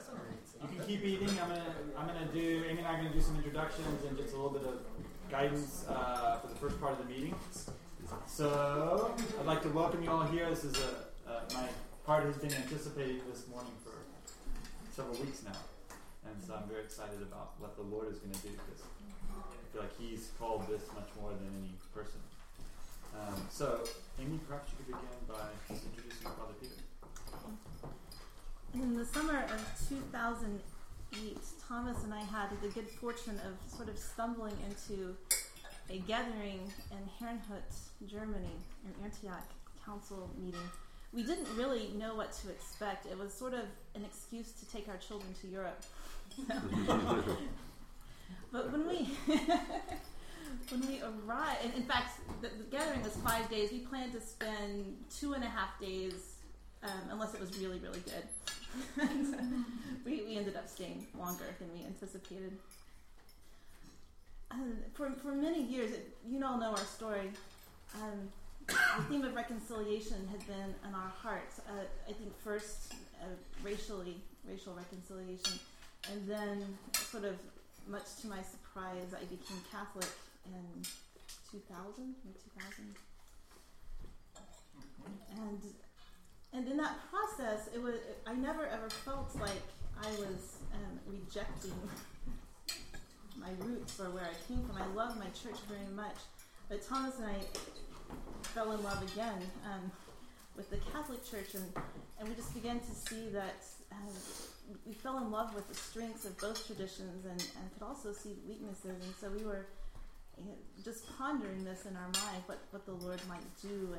started? You can keep eating. I'm gonna do. Amy and I are gonna do some introductions and just a little bit of guidance for the first part of the meeting. So I'd like to welcome you all here. This is my part has been anticipated this morning for several weeks now, and so I'm very excited about what the Lord is going to do because I feel like He's called this much more than any person. So Amy, perhaps you could begin by introducing Brother Peter. In the summer of 2008, Thomas and I had the good fortune of sort of stumbling into a gathering in Herrenhut, Germany, an Antioch council meeting. We didn't really know what to expect. It was sort of an excuse to take our children to Europe. But when we arrived, and in fact, the gathering was 5 days. We planned to spend 2.5 days, unless it was really, really good. We ended up staying longer than we anticipated. For many years, you all know our story. The theme of reconciliation had been in our hearts. I think first racial reconciliation, and then sort of much to my surprise, I became Catholic in 2000. And in that process, I never ever felt like I was rejecting my roots or where I came from. I love my church very much, but Thomas and I fell in love again with the Catholic Church, and we just began to see that we fell in love with the strengths of both traditions and could also see weaknesses, and so we were just pondering this in our mind, what the Lord might do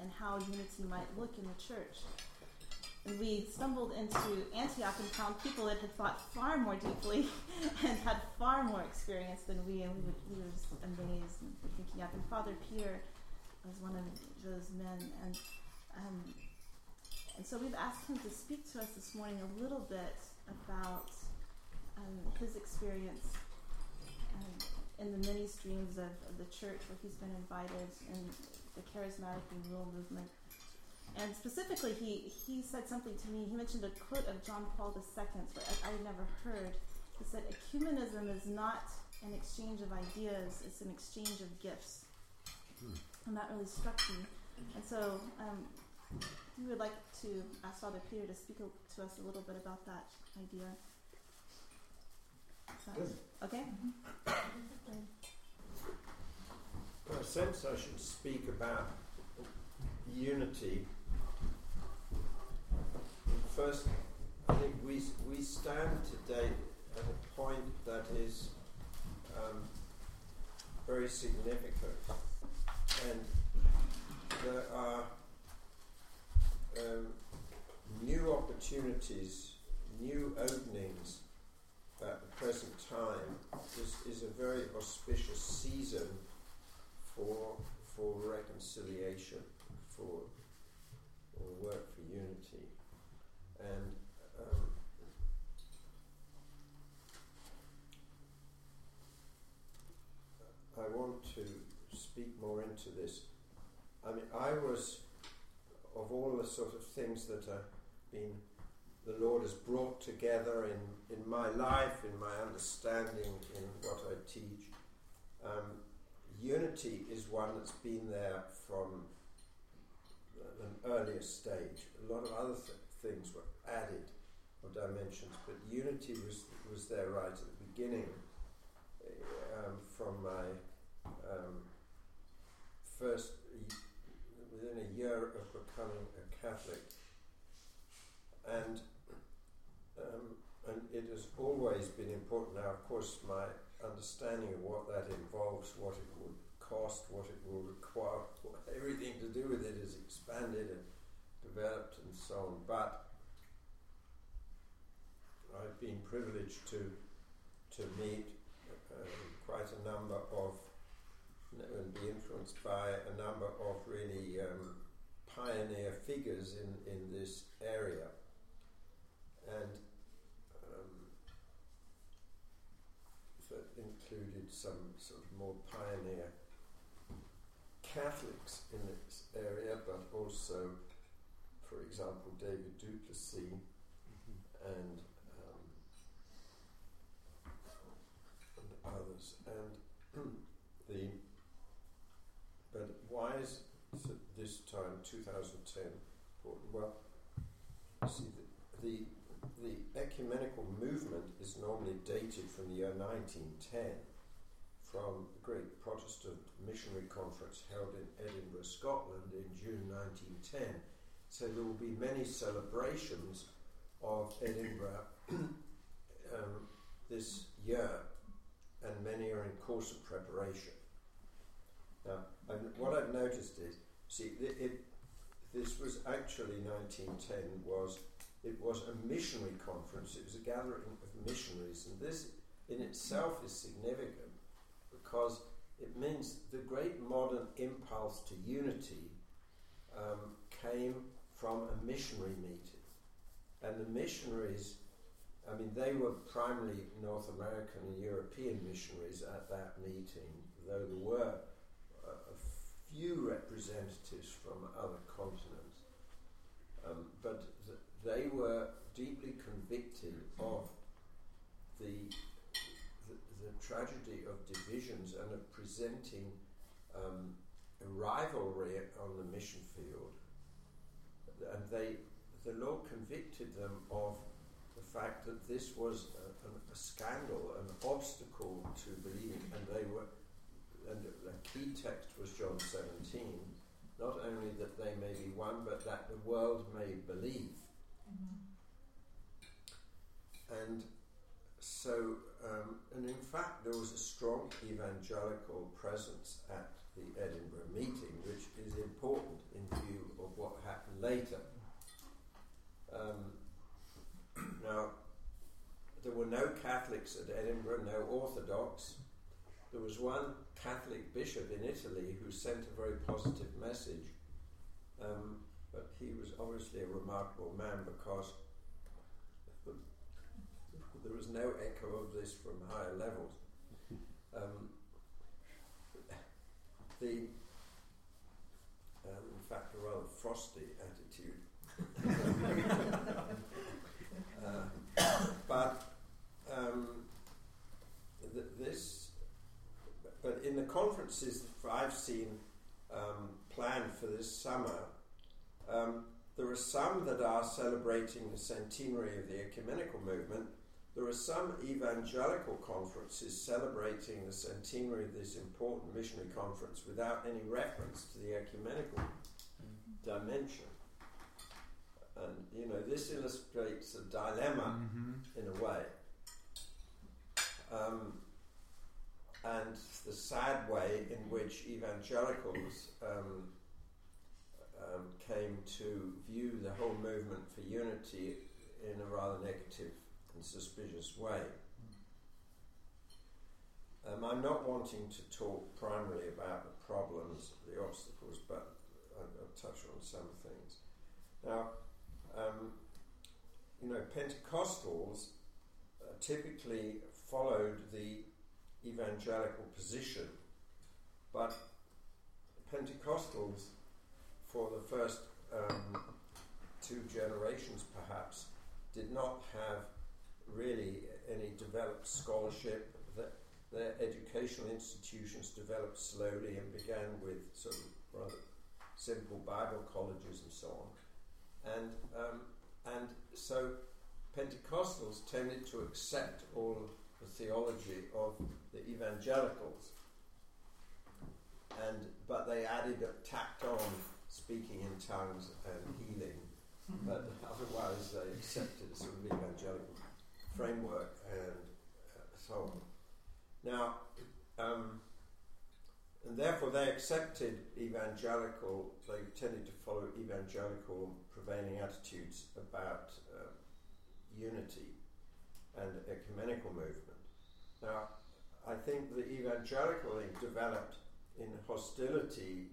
and how unity might look in the church. And we stumbled into Antioch and found people that had thought far more deeply and had far more experience than we, and we were just amazed and thinking up. And Father Pierre was one of those men, and so we've asked him to speak to us this morning a little bit about his experience in the many streams of the church where he's been invited in the Charismatic renewal movement. And specifically, he said something to me. He mentioned a quote of John Paul II, which I had never heard. He said, "Ecumenism is not an exchange of ideas, it's an exchange of gifts." And that really struck me. And so we would like to ask Father Peter to speak to us a little bit about that idea. Okay? Well, I sense I should speak about unity. First, I think we stand today at a point that is very significant, and there are new opportunities, new openings at the present time. This is a very auspicious season for reconciliation, for work for unity. And I want to speak more into this. I mean, I was, of all the sort of things that the Lord has brought together in my life, in my understanding, in what I teach, unity is one that's been there from an earlier stage. A lot of other things were added or dimensions, but unity was there right at the beginning. From my within a year of becoming a Catholic, and it has always been important. Now, of course, my understanding of what that involves, what it would cost, what it will require, everything to do with it is expanded and developed and so on. But I've been privileged to meet quite a number of, and be influenced by a number of really pioneer figures in this area. And that included some sort of more pioneer Catholics in this area, but also, for example, example, David Duplessis and others. And but why is this time 2010 important? Well, see, the ecumenical movement is normally dated from the year 1910, from the great Protestant missionary conference held in Edinburgh, Scotland in June 1910. So there will be many celebrations of Edinburgh this year, and many are in course of preparation. Now, what I've noticed is, see, this was actually 1910 was a missionary conference. It was a gathering of missionaries, and this in itself is significant because it means the great modern impulse to unity came from a missionary meeting. And the missionaries, I mean, they were primarily North American and European missionaries at that meeting, though there were a few representatives from other continents. But they were deeply convicted of the tragedy of divisions and of presenting a rivalry on the mission field. And the Lord convicted them of the fact that this was a scandal, an obstacle to believing, and a key text was John 17, not only that they may be one, but that the world may believe. Mm-hmm. And so, and in fact there was a strong evangelical presence at the Edinburgh meeting, which is important in view of what happened later. Now, there were no Catholics at Edinburgh, no Orthodox. There was one Catholic bishop in Italy who sent a very positive message, but he was obviously a remarkable man because there was no echo of this from higher levels. In fact, a rather frosty attitude. But in the conferences that I've seen planned for this summer, there are some that are celebrating the centenary of the ecumenical movement. There are some evangelical conferences celebrating the centenary of this important missionary conference without any reference to the ecumenical dimension. And, you know, this illustrates a dilemma in a way. And the sad way in which evangelicals came to view the whole movement for unity in a rather negative and suspicious way. I'm not wanting to talk primarily about the problems, the obstacles, but I'll touch on some things. Now, you know, Pentecostals typically followed the evangelical position, but Pentecostals for the first two generations perhaps did not have really any developed scholarship. Their educational institutions developed slowly and began with sort of rather simple Bible colleges and so on. And so Pentecostals tended to accept all of the theology of the evangelicals, but they tacked on speaking in tongues and healing, but otherwise they accepted a sort of evangelical framework and so on. Now, and therefore they accepted evangelical. They tended to follow evangelical prevailing attitudes about unity and ecumenical movement. Now, I think the evangelical developed in hostility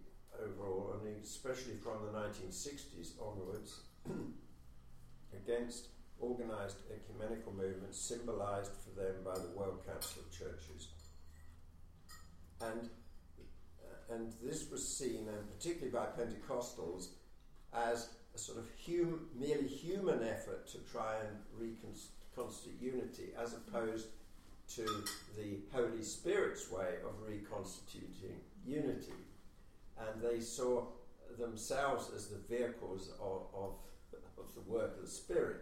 overall, and especially from the 1960s onwards, against organized ecumenical movements symbolized for them by the World Council of Churches. And this was seen, and particularly by Pentecostals, as a sort of merely human effort to try and reconstitute unity, as opposed to the Holy Spirit's way of reconstituting unity. And they saw themselves as the vehicles of the work of the Spirit.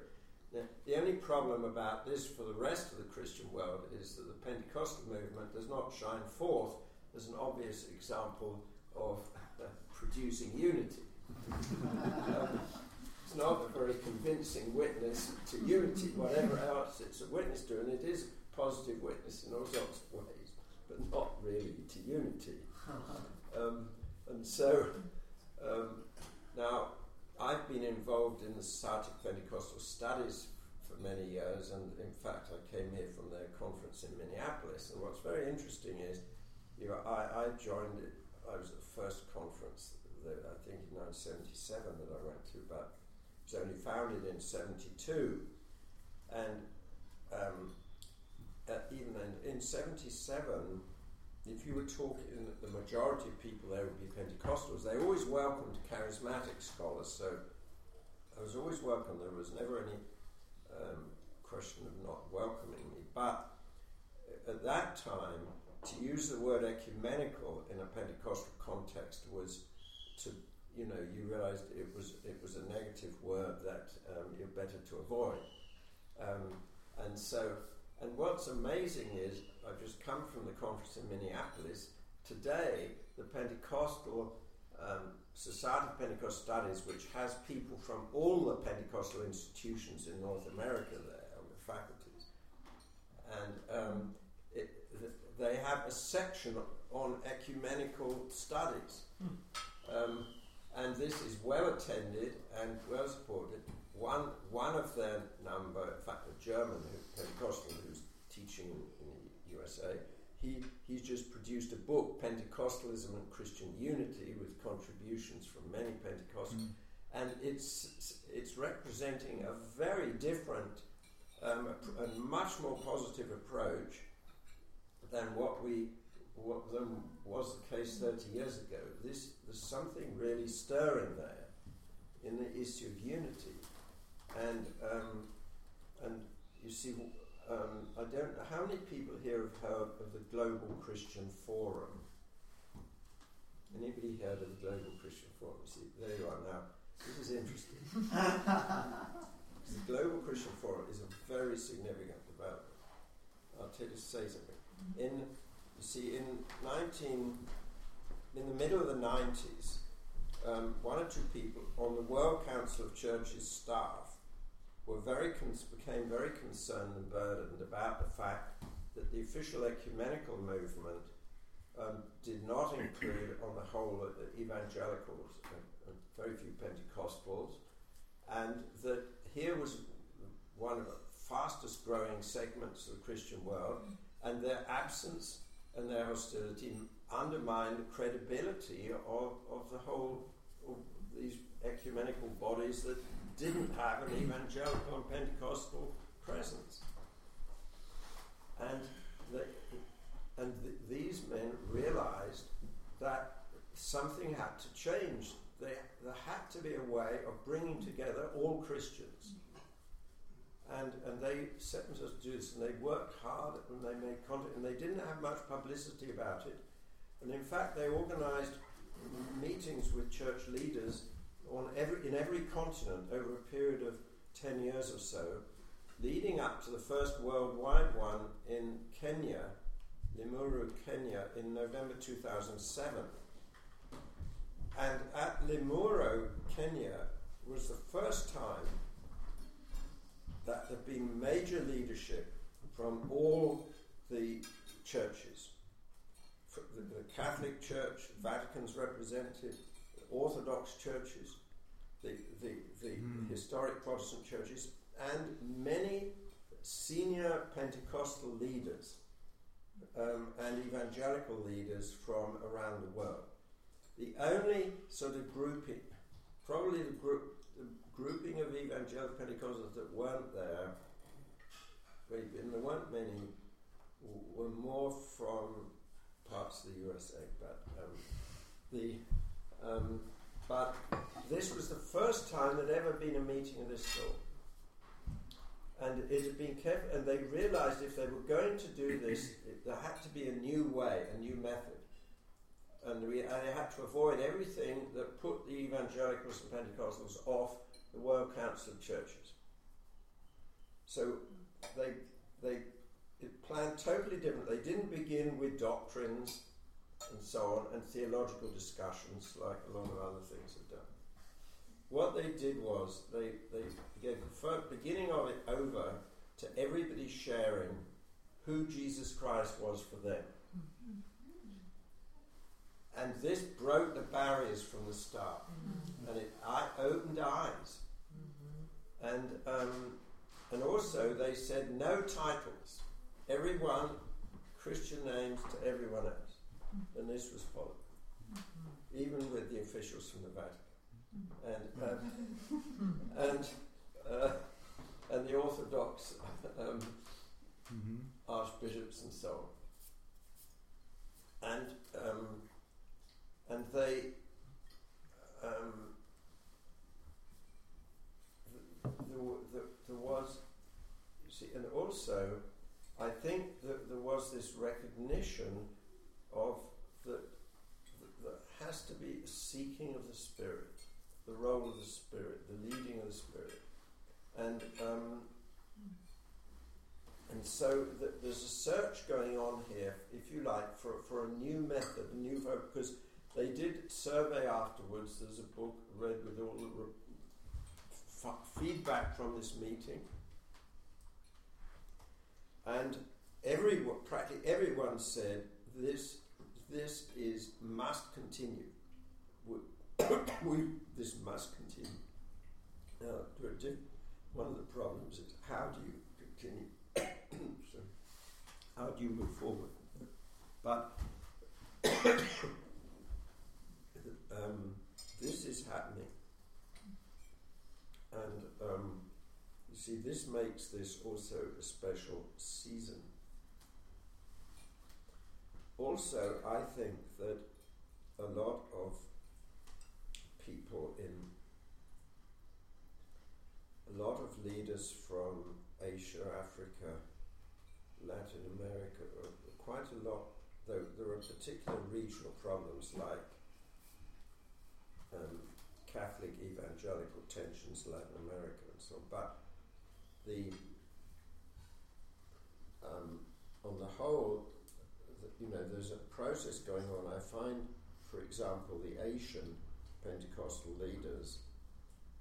Now, the only problem about this for the rest of the Christian world is that the Pentecostal movement does not shine forth as an obvious example of producing unity. It's not a very convincing witness to unity, whatever else it's a witness to, and it is a positive witness in all sorts of ways, but not really to unity. Now I've been involved in the Society of Pentecostal Studies for many years, and in fact I came here from their conference in Minneapolis, and what's very interesting is I joined it. I was at the first conference that I think in 1977 that I went to, but it was only founded in 1972, and even in 1977, if you were talking, the majority of people there would be Pentecostals. They always welcomed charismatic scholars, so I was always welcome. There was never any question of not welcoming me. But at that time, to use the word ecumenical in a Pentecostal context was to, you realised it was a negative word that you're better to avoid. And what's amazing is, I've just come from the conference in Minneapolis. Today, the Pentecostal Society of Pentecostal Studies, which has people from all the Pentecostal institutions in North America there, with faculties, and they have a section on ecumenical studies. And this is well attended and well supported. One of their number, in fact, a German Pentecostal who's teaching in the USA, he's just produced a book, Pentecostalism and Christian Unity, with contributions from many Pentecostals, and it's representing a very different and much more positive approach than what was the case 30 years ago. There's something really stirring there in the issue of unity. And you see, I don't know, how many people here have heard of the Global Christian Forum? Anybody heard of the Global Christian Forum? See, there you are now. This is interesting. The Global Christian Forum is a very significant development. I'll tell you to say something. In the middle of the 90s, one or two people on the World Council of Churches staff became very concerned and burdened about the fact that the official ecumenical movement did not include, on the whole, evangelicals and very few Pentecostals, and that here was one of the fastest growing segments of the Christian world, and their absence and their hostility undermined the credibility of the whole of these ecumenical bodies that didn't have an evangelical and Pentecostal presence. And these men realized that something had to change. There had to be a way of bringing together all Christians. And they set themselves to do this, and they worked hard, and they made contact, and they didn't have much publicity about it. And in fact, they organised meetings with church leaders in every continent over a period of 10 years or so, leading up to the first worldwide one in Kenya, Limuru, Kenya, in November 2007. And at Limuru, Kenya, was the first time that there'd been major leadership from all the churches. The Catholic Church, Vatican's represented, Orthodox churches, the historic Protestant churches, and many senior Pentecostal leaders and evangelical leaders from around the world. The only sort of grouping, probably the grouping of evangelical Pentecostals that weren't there, and there weren't many, were more from parts of the USA, but But this was the first time there'd ever been a meeting of this sort. And it had been kept, and they realized if they were going to do this, there had to be a new way, a new method. And they had to avoid everything that put the Evangelicals and Pentecostals off the World Council of Churches. So they planned totally different. They didn't begin with doctrines and so on and theological discussions like a lot of other things have done. What they did was they gave the beginning of it over to everybody sharing who Jesus Christ was for them. And this broke the barriers from the start. And it opened eyes. And also they said no titles. Everyone, Christian names to everyone else. And this was followed. Even with the officials from the Vatican. And the Orthodox archbishops and so on. And there was, you see, and also, I think that there was this recognition of that there has to be a seeking of the Spirit, the role of the Spirit, the leading of the Spirit, and so there's a search going on here, if you like, for a new method, a new vote, because they did survey afterwards. There's a book read with all the feedback from this meeting. And practically everyone said, this is must continue. This must continue. Now, one of the problems is how do you continue? So, how do you move forward? But this is happening, and you see, this makes this also a special season. Also, I think that a lot of people leaders from Asia, Africa, Latin America, quite a lot, though there are particular regional problems like Catholic evangelical tensions, Latin America and so on, but on the whole, there's a process going on. I find, for example, the Asian Pentecostal leaders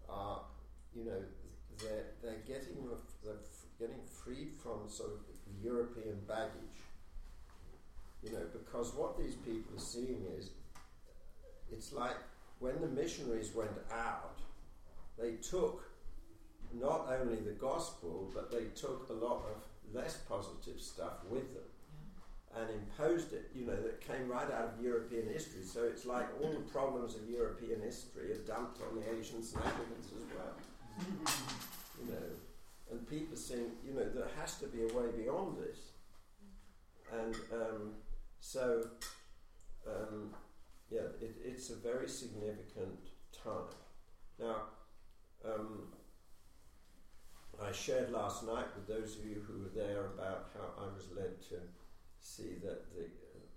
are, they're getting freed from sort of European baggage, because what these people are seeing is, it's like when the missionaries went out, they took not only the gospel, but they took a lot of less positive stuff with them and imposed it, that came right out of European history. So it's like all the problems of European history are dumped on the Asians and Africans as well. And people saying, there has to be a way beyond this, and it's a very significant time. Now, I shared last night with those of you who were there about how I was led to see that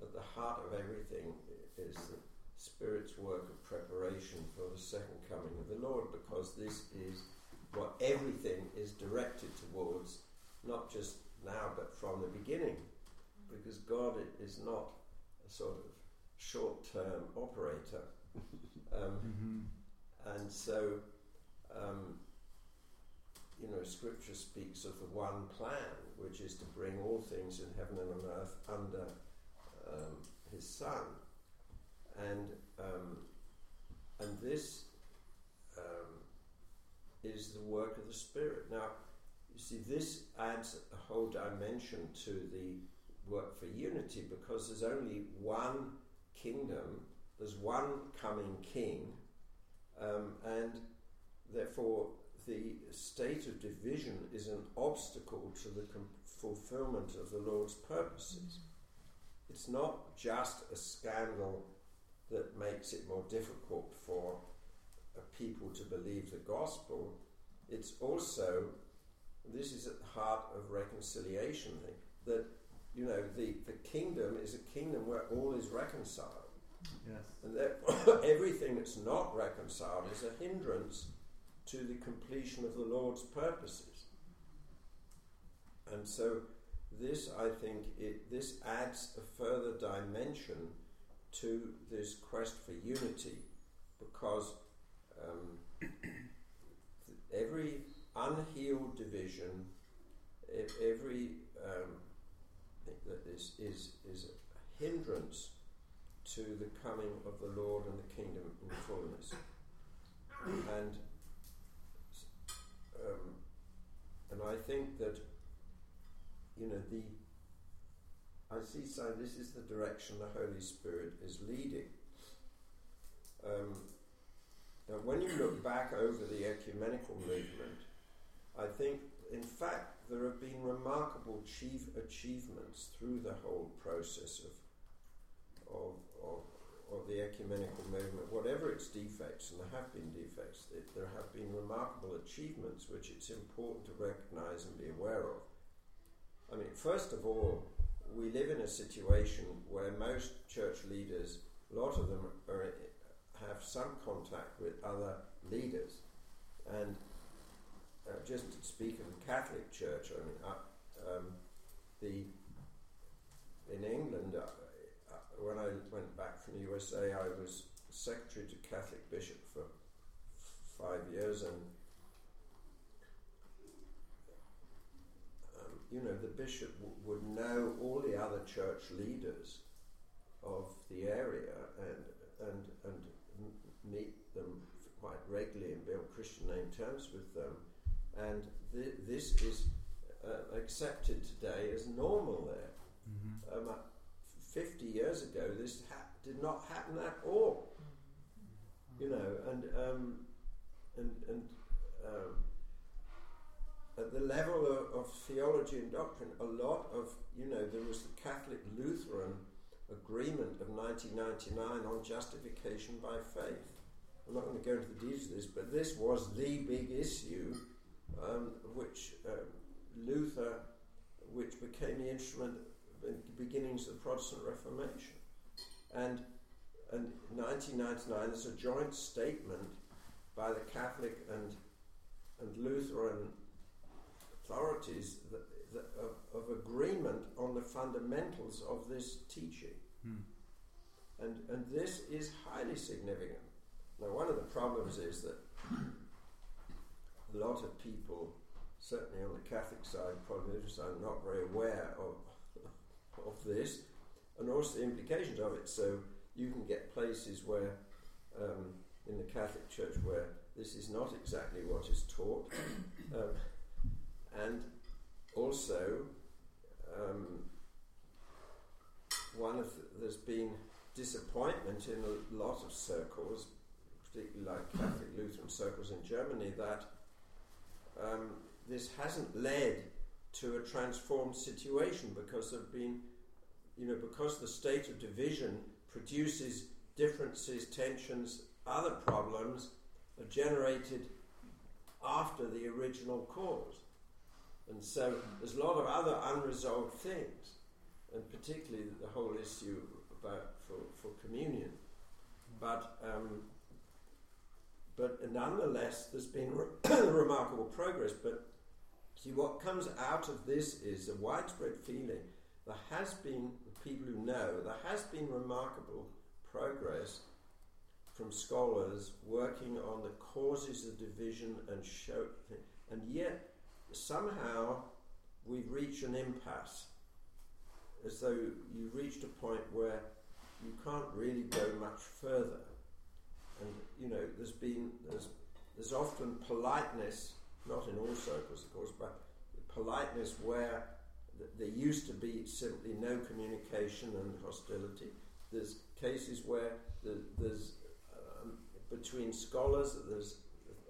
at the heart of everything is the Spirit's work of preparation for the second coming of the Lord, because this is what everything is directed towards, not just now but from the beginning, because God is not a sort of short-term operator. And so Scripture speaks of the one plan, which is to bring all things in heaven and on earth under his Son. And this is the work of the Spirit. Now, you see, this adds a whole dimension to the work for unity, because there's only one kingdom, there's one coming king, and therefore the state of division is an obstacle to the fulfillment of the Lord's purposes. It's not just a scandal that makes it more difficult for a people to believe the gospel, it's also, this is at the heart of reconciliation, that, you know, the kingdom is a kingdom where all is reconciled. Yes. And therefore, everything that's not reconciled is a hindrance to the completion of the Lord's purposes. And so this, I think, this adds a further dimension to this quest for unity, because every unhealed division, every is a hindrance to the coming of the Lord and the kingdom in fullness. And I think that, you know, I see sign this is the direction the Holy Spirit is leading. Now, when you look back over the ecumenical movement, I think, in fact, there have been remarkable achievements through the whole process of the ecumenical movement, whatever its defects, and there have been defects, there have been remarkable achievements which it's important to recognize and be aware of. I mean, first of all, we live in a situation where most church leaders, a lot of them have some contact with other leaders. And just to speak of the Catholic Church, I mean, in England, when I went back from the USA, I was secretary to Catholic bishop for 5 years, and you know, the bishop would know all the other church leaders of the area and meet them quite regularly and build Christian name terms with them. And this is accepted today as normal there. Mm-hmm. 50 years ago, this did not happen at all. You know, at the level of theology and doctrine, a lot of, you know, there was the Catholic Lutheran agreement of 1999 on justification by faith. I'm not going to go into the details of this, but this was the big issue which became the instrument in the beginnings of the Protestant Reformation. And in 1999, there's a joint statement by the Catholic and Lutheran authorities of agreement on the fundamentals of this teaching. And this is highly significant. Now, one of the problems is that a lot of people, certainly on the Catholic side, Protestant side, are not very aware of this, and also the implications of it. So you can get places where, in the Catholic Church, where this is not exactly what is taught. And also, there's been disappointment in a lot of circles, particularly like Catholic Lutheran circles in Germany, that this hasn't led to a transformed situation, because there've been, you know, because the state of division produces differences, tensions, other problems are generated after the original cause. And so there's a lot of other unresolved things, and particularly the whole issue about for communion. But nonetheless, there's been remarkable progress. But see, what comes out of this is a widespread feeling. There has been, the people who know, there has been remarkable progress from scholars working on the causes of division and yet somehow we've reached an impasse, as though you've reached a point where you can't really go much further. And you know, there's often politeness, not in all circles of course, but politeness where there used to be simply no communication and hostility. There's cases where there's between scholars there's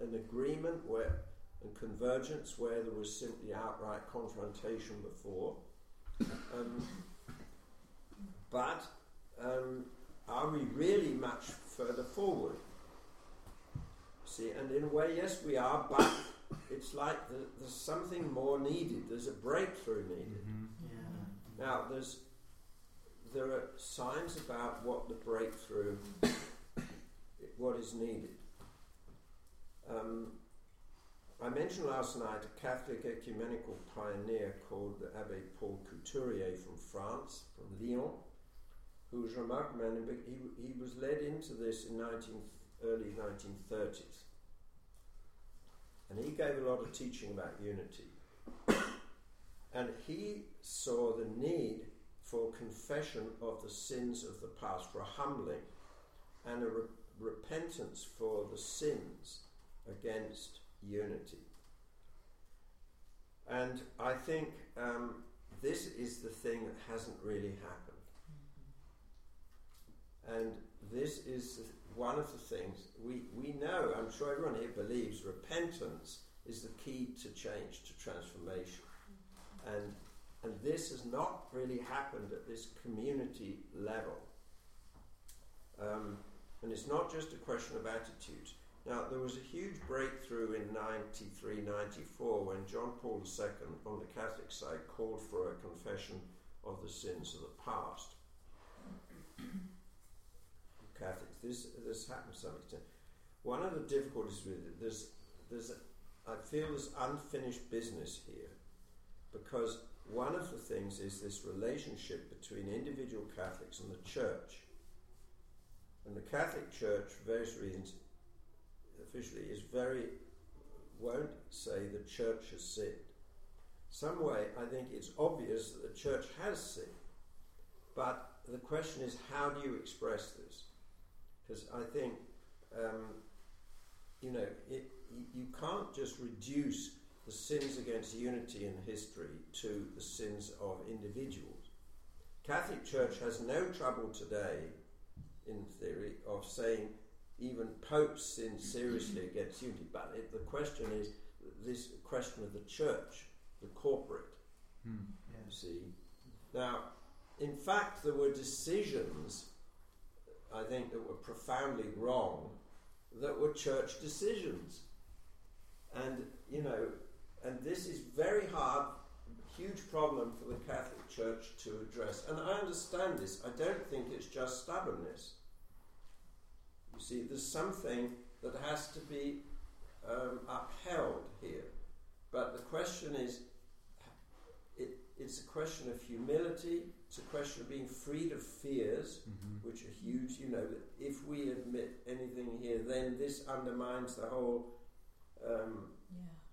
an agreement where and convergence where there was simply outright confrontation before. But are we really much further forward? See, and in a way, yes, we are, but it's like there's something more needed. There's a breakthrough needed. Mm-hmm. Yeah. Now, there are signs about what the breakthrough, what is needed. I mentioned last night a Catholic ecumenical pioneer called Abbe Paul Couturier from France, from Lyon, who was remarkable. He was led into this in early 1930s. And he gave a lot of teaching about unity. And he saw the need for confession of the sins of the past, for humbling, and a repentance for the sins against unity. And I think this is the thing that hasn't really happened. And this is one of the things we know, I'm sure everyone here believes, repentance is the key to change, to transformation. And this has not really happened at this community level. And it's not just a question of attitudes. Now, there was a huge breakthrough in 93, 94 when John Paul II on the Catholic side called for a confession of the sins of the past. Catholics, this happened to some extent. One of the difficulties with it, I feel there's unfinished business here, because one of the things is this relationship between individual Catholics and the Church. And the Catholic Church, for various reasons, officially won't say the Church has sinned. Some way, I think it's obvious that the Church has sinned, but the question is, how do you express this? Because I think, you can't just reduce the sins against unity in history to the sins of individuals. Catholic Church has no trouble today, in theory, of saying even popes sin seriously against unity, but the question is this question of the Church, the corporate. Yeah. You see, now, in fact, there were decisions, I think, that were profoundly wrong, that were Church decisions. And this is very hard, huge problem for the Catholic Church to address. And I understand this. I don't think it's just stubbornness. You see, there's something that has to be upheld here. But the question is, it's a question of humility. It's a question of being freed of fears, mm-hmm. which are huge. If we admit anything here, then this undermines the whole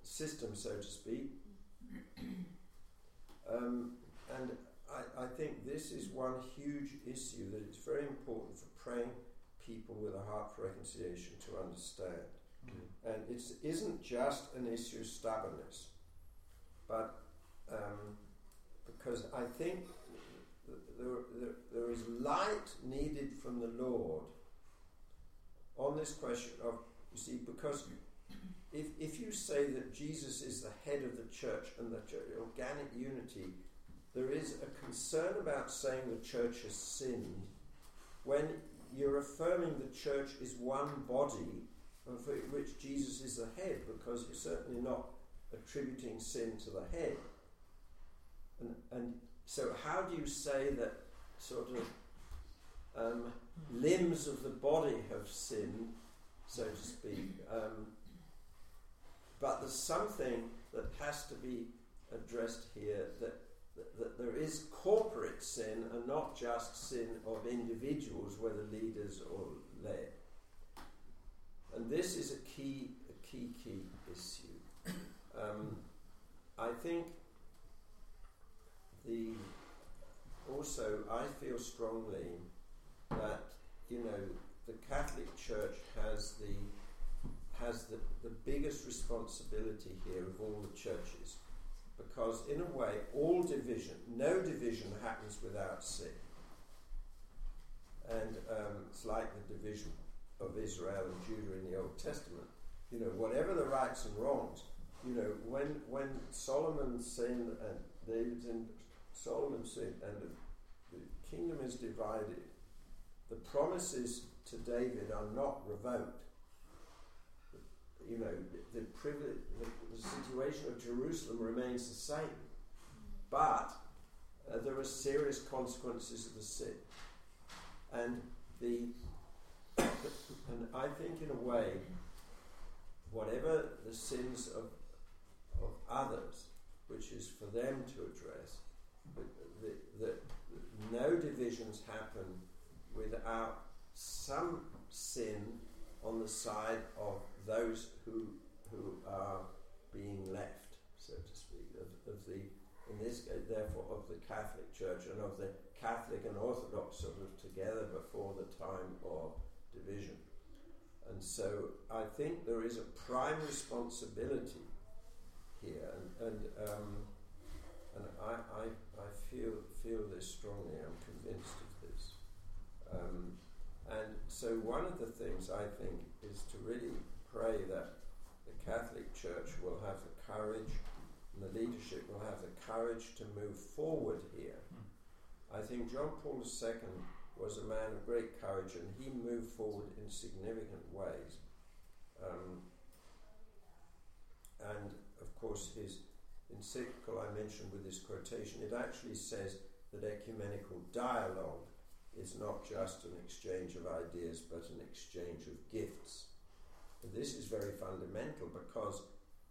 system, so to speak. And I think this is one huge issue that it's very important for praying people with a heart for reconciliation to understand. Mm-hmm. And it isn't just an issue of stubbornness, but because I think there is light needed from the Lord on this question of, because if you say that Jesus is the head of the Church and the organic unity, there is a concern about saying the Church has sinned when you're affirming the Church is one body of which Jesus is the head, because you're certainly not attributing sin to the head. And so how do you say that sort of limbs of the body have sinned, so to speak? But there's something that has to be addressed here, that there is corporate sin and not just sin of individuals, whether leaders or led. And this is a key issue. I think I feel strongly that the Catholic Church has the biggest responsibility here of all the churches, because in a way no division happens without sin, and it's like the division of Israel and Judah in the Old Testament. Whatever the rights and wrongs, when Solomon sinned and David sinned, Solomon said, and the kingdom is divided, the promises to David are not revoked. you know, the privilege, the situation of Jerusalem remains the same, but there are serious consequences of the sin, and and I think in a way, whatever the sins of others, which is for them to address, no divisions happen without some sin on the side of those who are being left, so to speak, of the, in this case, therefore, of the Catholic Church and of the Catholic and Orthodox sort of together before the time of division. And so I think there is a prime responsibility here, and I feel this strongly. I'm convinced of this. And so one of the things I think is to really pray that the Catholic Church will have the courage, and the leadership will have the courage to move forward here. I think John Paul II was a man of great courage, and he moved forward in significant ways. And of course his encyclical I mentioned with this quotation, it actually says that ecumenical dialogue is not just an exchange of ideas, but an exchange of gifts. And this is very fundamental, because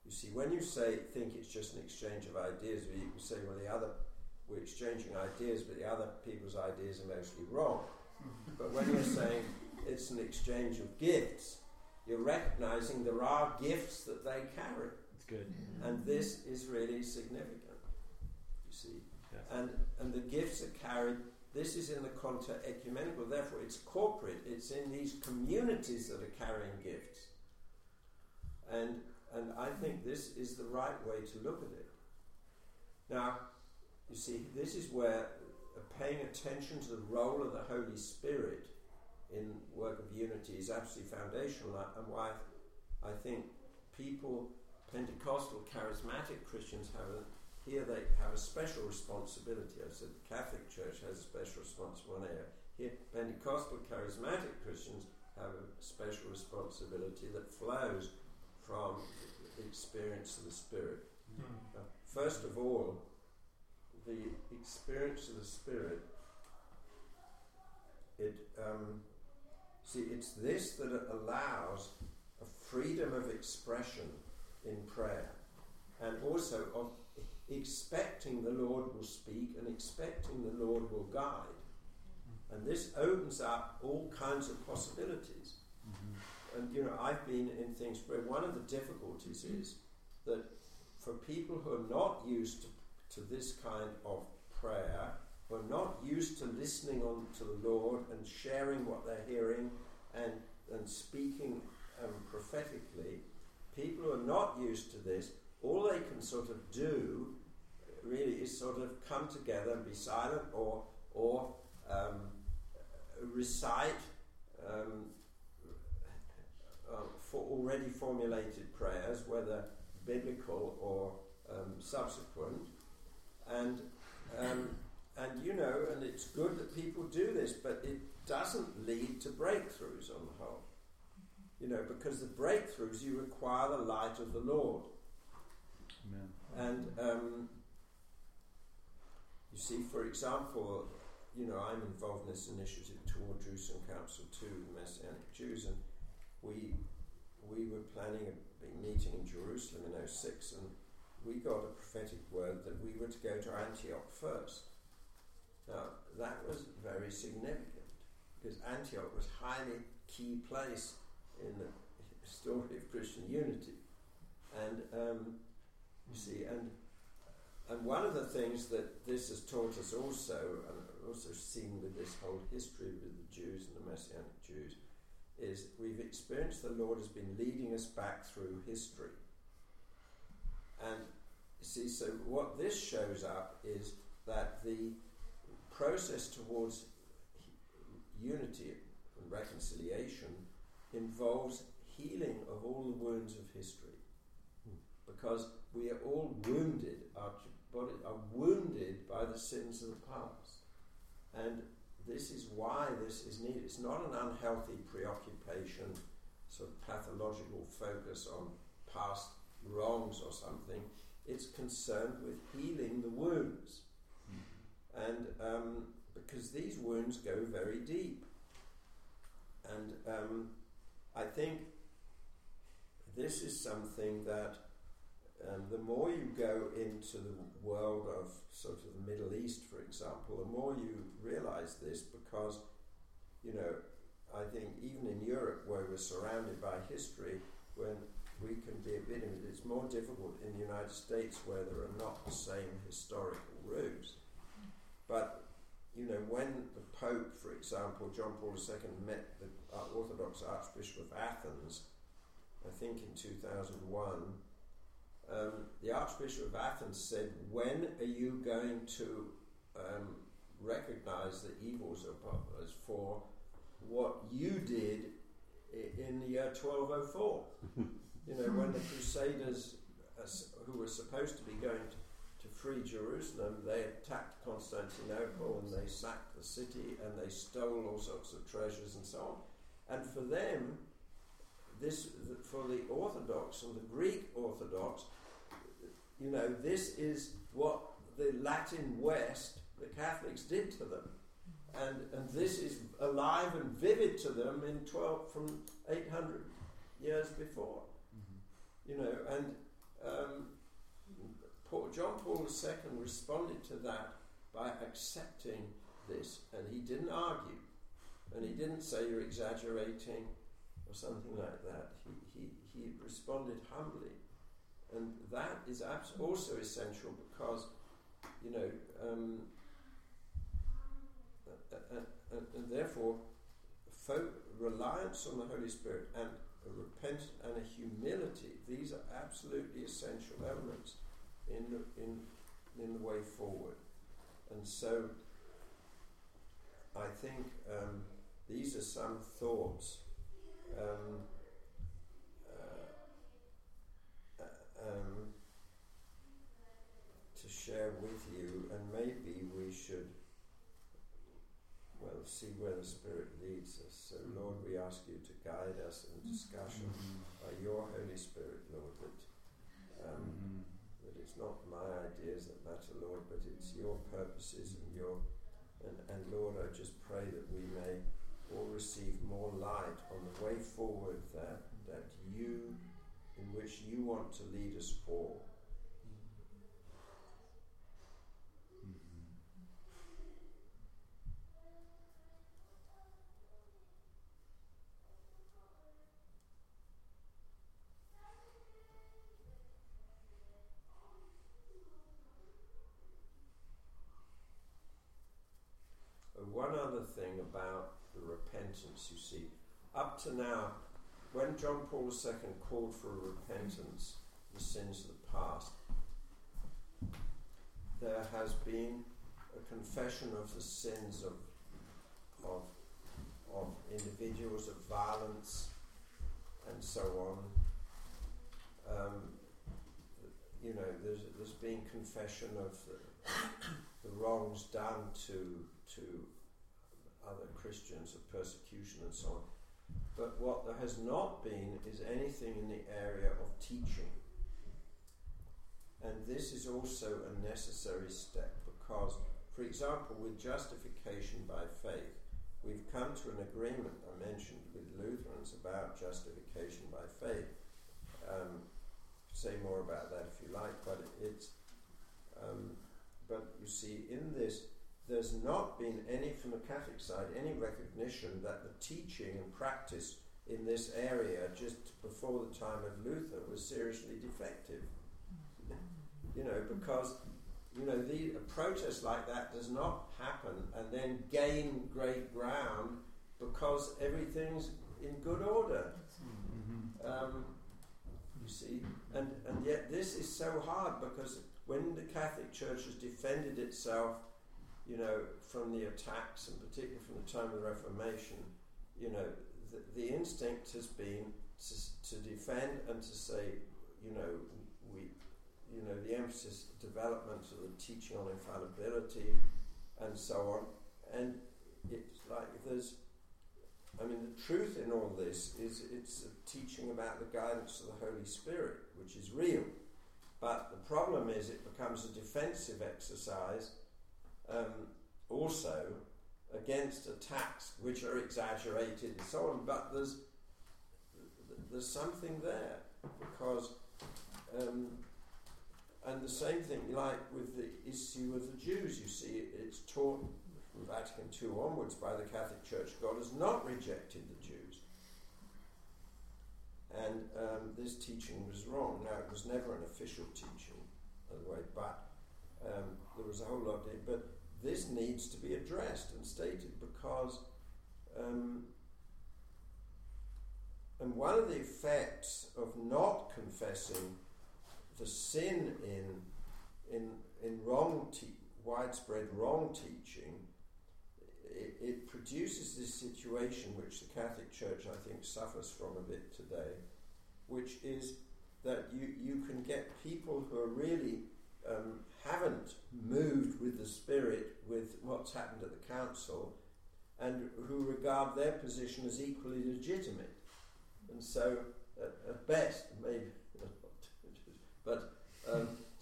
you see, when you say think it's just an exchange of ideas, you can say, well, we're exchanging ideas, but the other people's ideas are mostly wrong. But when you're saying it's an exchange of gifts, you're recognizing there are gifts that they carry. It's good. And this is really significant, you see. Yes. And the gifts are carried. This is in the context ecumenical, therefore it's corporate. It's in these communities that are carrying gifts. And I think this is the right way to look at it. Now, you see, this is where paying attention to the role of the Holy Spirit in work of unity is absolutely foundational, and why I think people, Pentecostal, charismatic Christians they have a special responsibility. I said the Catholic Church has a special responsibility. Here, Pentecostal charismatic Christians have a special responsibility that flows from the experience of the Spirit. Mm-hmm. First of all, the experience of the Spirit, it's this that allows a freedom of expression in prayer, and also of expecting the Lord will speak and expecting the Lord will guide. And this opens up all kinds of possibilities. Mm-hmm. And, you know, I've been in things where one of the difficulties is that for people who are not used to this kind of prayer, who are not used to listening on to the Lord and sharing what they're hearing and speaking prophetically, people who are not used to this, all they can sort of do really is sort of come together and be silent or recite for already formulated prayers, whether biblical or subsequent, and you know, and it's good that people do this, but it doesn't lead to breakthroughs on the whole, you know, because the breakthroughs, you require the light of the Lord. Amen. And you see, for example, you know, I'm involved in this initiative toward Jerusalem Council II, Messianic Jews, and we were planning a big meeting in Jerusalem in 2006, and we got a prophetic word that we were to go to Antioch first. Now, that was very significant, because Antioch was a highly key place in the story of Christian unity. And you see, and one of the things that this has taught us also, and also seen with this whole history with the Jews and the Messianic Jews, is we've experienced the Lord has been leading us back through history. And you see, so what this shows up is that the process towards unity and reconciliation involves healing of all the wounds of history. Because we are all wounded, our bodies are wounded by the sins of the past. And this is why this is needed. It's not an unhealthy preoccupation sort of pathological focus on past wrongs or something. It's concerned with healing the wounds. Mm-hmm. And because these wounds go very deep. And I think this is something that the more you go into the world of sort of the Middle East, for example, the more you realize this, because, you know, I think even in Europe, where we're surrounded by history, when we can be a bit, it's more difficult in the United States where there are not the same historical roots. But, you know, when the Pope, for example, John Paul II, met the Orthodox Archbishop of Athens, I think in 2001, the Archbishop of Athens said, when are you going to recognize the evils of others for what you did in the year 1204? You know, when the Crusaders, who were supposed to be going to free Jerusalem, they attacked Constantinople and they sacked the city and they stole all sorts of treasures and so on. And for them, for the Orthodox and the Greek Orthodox, you know, this is what the Latin West, the Catholics, did to them. And this is alive and vivid to them from 800 years before. Mm-hmm. You know, and John Paul II responded to that by accepting this, and he didn't argue, and he didn't say you're exaggerating or something like that. He responded humbly, and that is also essential, because, you know, and therefore reliance on the Holy Spirit and a repentance and a humility, these are absolutely essential elements in the way forward. And so I think these are some thoughts to share with you, and maybe we should see where the Spirit leads us. So, Lord, we ask you to guide us in discussion by your Holy Spirit, Lord, that it's not my ideas that matter, Lord, but it's your purposes and Lord, I just pray that we may all receive more light on the way forward that you, in which you want to lead us all. One other thing about the repentance, you see, up to now, when John Paul II called for a repentance for the sins of the past, there has been a confession of the sins of individuals, of violence, and so on. You know, there's been confession of the wrongs done to other Christians, of persecution and so on. But what there has not been is anything in the area of teaching. And this is also a necessary step, because, for example, with justification by faith, we've come to an agreement, I mentioned, with Lutherans about justification by faith. Say more about that if you like, but it's... but you see, in this, there's not been any, from the Catholic side, any recognition that the teaching and practice in this area just before the time of Luther was seriously defective. You know, because, you know, a protest like that does not happen and then gain great ground because everything's in good order. You see, and yet this is so hard, because when the Catholic Church has defended itself, you know, from the attacks, and particularly from the time of the Reformation, you know, the instinct has been to defend and to say, you know, the emphasis, development of the teaching on infallibility, and so on. And it's like there's I mean, the truth in all this is it's a teaching about the guidance of the Holy Spirit, which is real. But the problem is it becomes a defensive exercise also against attacks which are exaggerated and so on. But there's something there because... And the same thing, like with the issue of the Jews, you see, it's taught from Vatican II onwards by the Catholic Church. God has not rejected the Jews. And this teaching was wrong. Now, it was never an official teaching, by the way, but there was a whole lot of it. But this needs to be addressed and stated because... and one of the effects of not confessing the sin in widespread wrong teaching, it produces this situation which the Catholic Church, I think, suffers from a bit today, which is that you can get people who are really haven't moved with the Spirit with what's happened at the Council and who regard their position as equally legitimate. And so, at best, maybe... But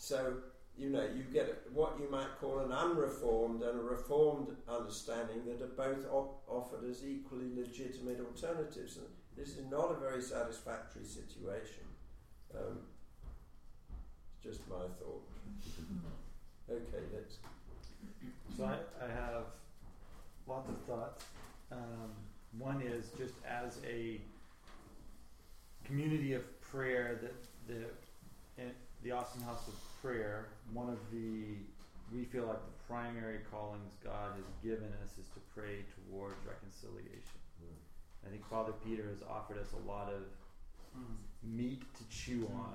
so, you know, you get what you might call an unreformed and a reformed understanding that are both offered as equally legitimate alternatives. And this is not a very satisfactory situation. Just my thought. Okay, let's... So I have lots of thoughts. One is just as a community of prayer that the Austin House of Prayer, we feel like the primary callings God has given us is to pray towards reconciliation. Mm. I think Father Peter has offered us a lot of meat to chew on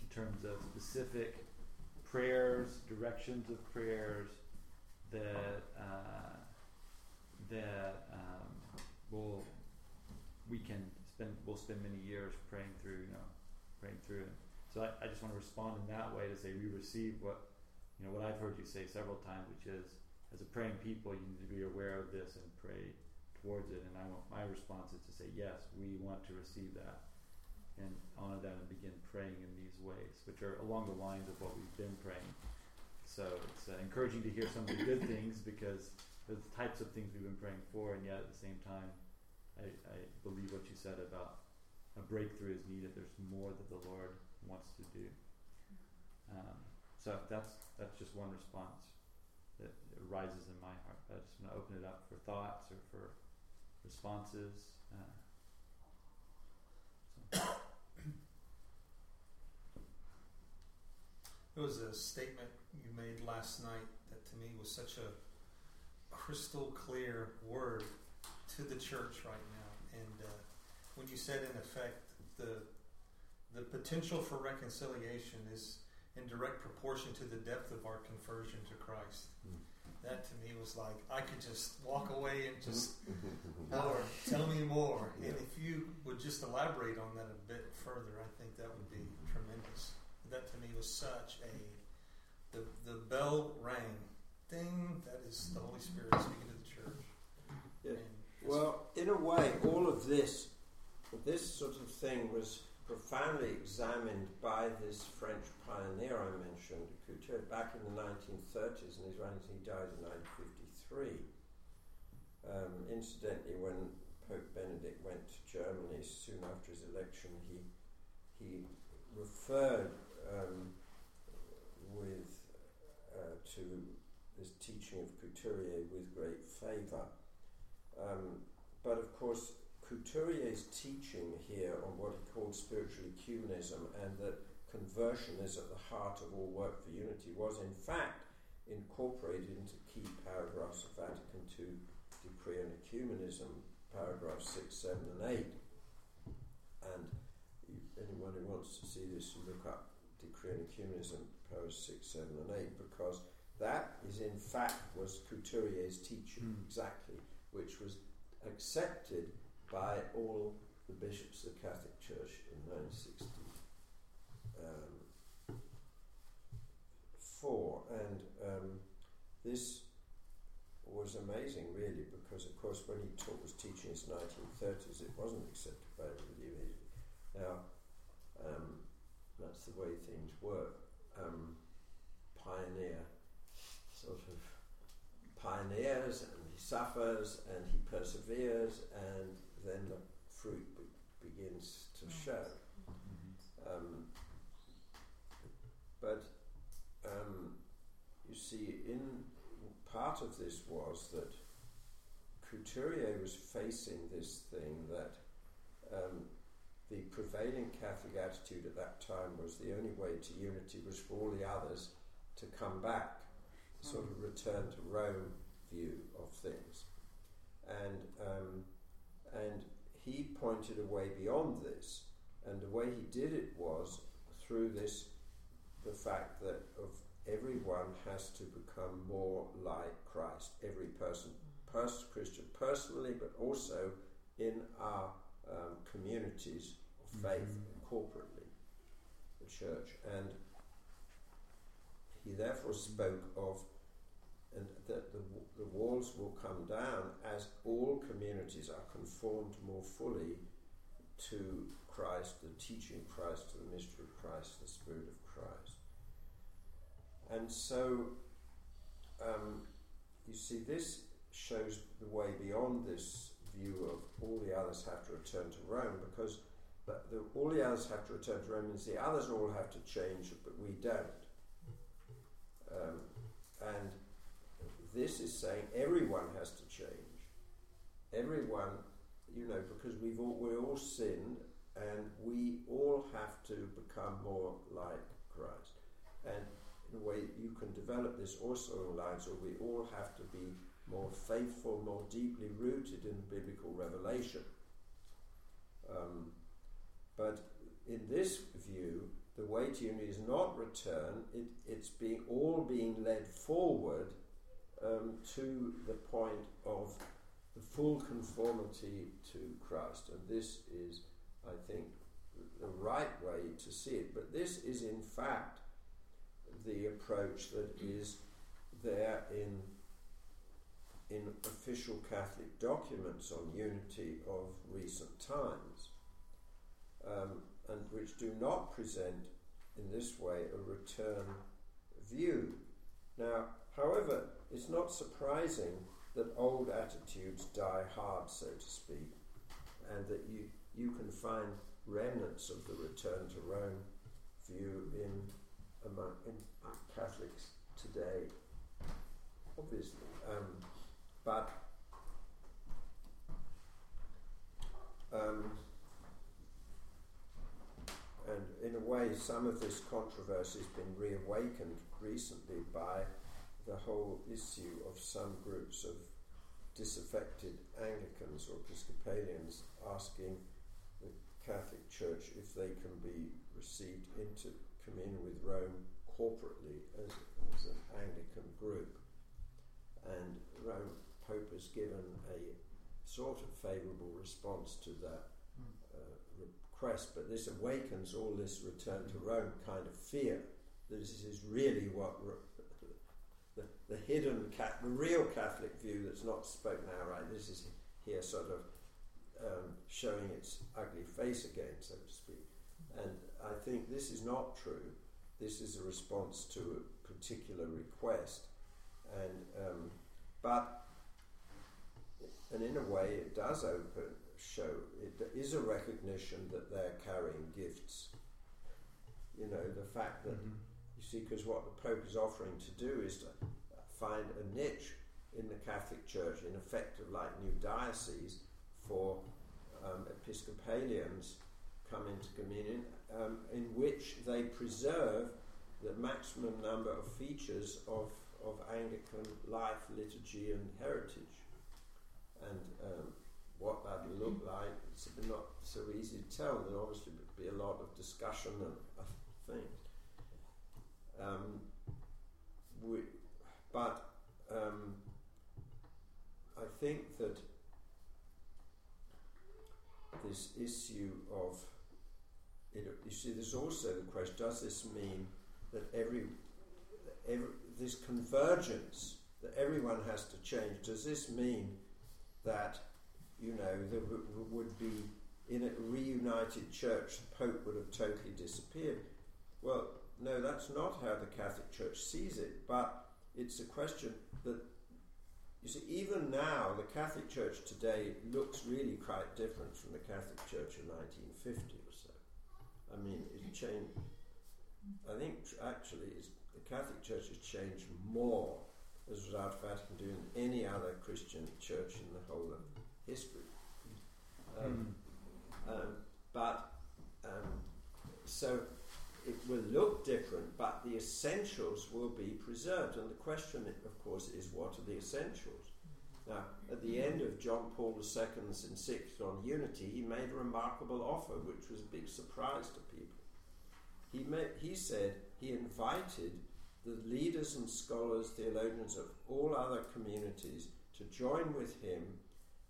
in terms of specific prayers, directions of prayers that we'll spend many years praying through. Praying through it. So I just want to respond in that way to say we receive what I've heard you say several times, which is as a praying people, you need to be aware of this and pray towards it. And my response is to say yes, we want to receive that and honor that and begin praying in these ways, which are along the lines of what we've been praying. So it's encouraging to hear some of the good things because those types of things we've been praying for, and yet at the same time, I believe what you said about a breakthrough is needed. There's more that the Lord wants to do. So that's just one response that arises in my heart. I just want to open it up for thoughts or for responses. There was a statement you made last night that to me was such a crystal clear word to the church right now. And when you said, in effect, the potential for reconciliation is in direct proportion to the depth of our conversion to Christ. Mm. That to me was like, I could just walk away and just, Lord, tell me more. Yeah. And if you would just elaborate on that a bit further, I think that would be tremendous. That to me was such the bell rang. Ding, that is the Holy Spirit speaking to the church. Yeah. Well, in a way, all of this sort of thing was profoundly examined by this French pioneer I mentioned, Couturier, back in the 1930s, and he died in 1953. Incidentally, when Pope Benedict went to Germany soon after his election, he referred to this teaching of Couturier with great favour. But of course, Couturier's teaching here on what he called spiritual ecumenism and that conversion is at the heart of all work for unity was in fact incorporated into key paragraphs of Vatican II Decree on Ecumenism, paragraphs 6, 7 and 8. And anyone who wants to see this, look up Decree on Ecumenism, paragraphs 6, 7 and 8, because that is in fact was Couturier's teaching exactly, which was accepted by all the bishops of the Catholic Church in 1964. And this was amazing, really, because, of course, when he was teaching his 1930s, it wasn't accepted by everybody. Now, that's the way things work. Pioneers, and he suffers, and he perseveres, and then the fruit begins to show. But you see, in part of this was that Couturier was facing this thing that the prevailing Catholic attitude at that time was the only way to unity was for all the others to come back, sort of return to Rome view of things. And he pointed a way beyond this, and the way he did it was through this, the fact that of everyone has to become more like Christ, every person, Christian personally, but also in our communities of faith, corporately, the church. And he therefore spoke of that the walls will come down as all communities are conformed more fully to Christ, the teaching of Christ, to the mystery of Christ, the Spirit of Christ. And so, you see, this shows the way beyond this view of all the others have to return to Rome, because all the others have to return to Rome means the others all have to change, but we don't. And this is saying everyone has to change. Everyone, you know, because we're all sinned, and we all have to become more like Christ. And in a way, you can develop this also in lines, so we all have to be more faithful, more deeply rooted in biblical revelation. But in this view, the way to unity is not return, it's being led forward to the point of the full conformity to Christ. And this is, I think, the right way to see it. But this is, in fact, the approach that is there in official Catholic documents on unity of recent times, and which do not present in this way a return view. Now, however, it's not surprising that old attitudes die hard, so to speak, and that you can find remnants of the return to Rome view among Catholics today, obviously. And in a way, some of this controversy has been reawakened recently by the whole issue of some groups of disaffected Anglicans or Episcopalians asking the Catholic Church if they can be received into communion with Rome corporately as an Anglican group. And Rome Pope has given a sort of favourable response to that request, but this awakens all this return to Rome kind of fear that this is really what the hidden, the real Catholic view that's not spoken out right. This is here sort of showing its ugly face again, so to speak. And I think this is not true. This is a response to a particular request, and in a way it does show it is a recognition that they're carrying gifts. You know, the fact that you see, because what the Pope is offering to do is to find a niche in the Catholic Church, in effect of like new diocese for Episcopalians come into communion, in which they preserve the maximum number of features of Anglican life, liturgy and heritage. And what that will look like, it's not so easy to tell. There'll obviously be a lot of discussion and other things. I think that this issue of it, you see, there's also the question: does this mean that this convergence that everyone has to change? Does this mean that, you know, there would be, in a reunited church, the Pope would have totally disappeared. Well, no, that's not how the Catholic Church sees it, but it's a question that, you see, even now, the Catholic Church today looks really quite different from the Catholic Church of 1950 or so. I mean, it changed. I think actually the Catholic Church has changed more as a result of Vatican II than any other Christian church in the whole of history. So it will look different, but the essentials will be preserved. And the question, of course, is what are the essentials? Now, at the end of John Paul II's insistence on unity, he made a remarkable offer, which was a big surprise to people. He said he invited the leaders and scholars, theologians of all other communities to join with him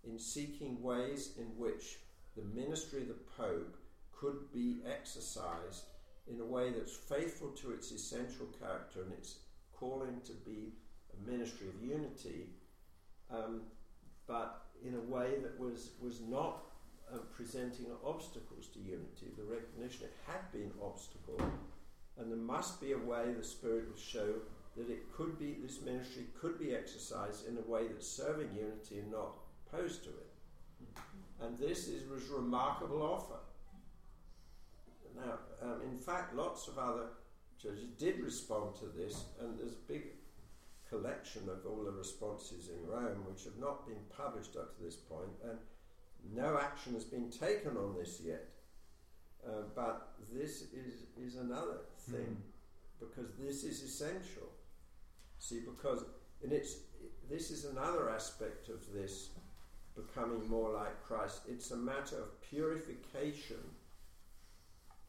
in seeking ways in which the ministry of the Pope could be exercised in a way that's faithful to its essential character and its calling to be a ministry of unity, but in a way that was not presenting obstacles to unity, the recognition it had been an obstacle, and there must be a way the Spirit will show that it could be, this ministry could be exercised in a way that's serving unity and not opposed to it. And this was a remarkable offer. Now, in fact, lots of other churches did respond to this, and there's a big collection of all the responses in Rome which have not been published up to this point, and no action has been taken on this yet. But this is another thing, because this is essential. See, because this is another aspect of this becoming more like Christ. It's a matter of purification.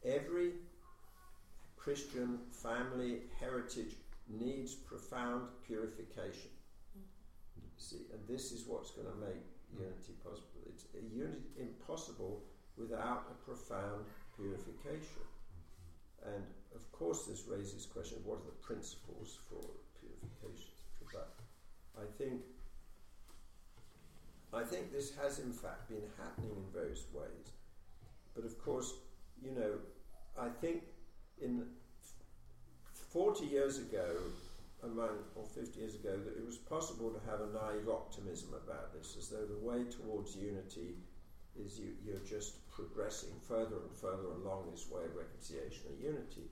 Every Christian family heritage needs profound purification. See, and this is what's going to make unity possible. It's a unity impossible without a profound purification. And of course this raises questions of what are the principles for purification. But I think this has in fact been happening in various ways. But of course, you know, I think in 40 years ago, or 50 years ago, that it was possible to have a naive optimism about this, as though the way towards unity is you're just progressing further and further along this way of reconciliation and unity,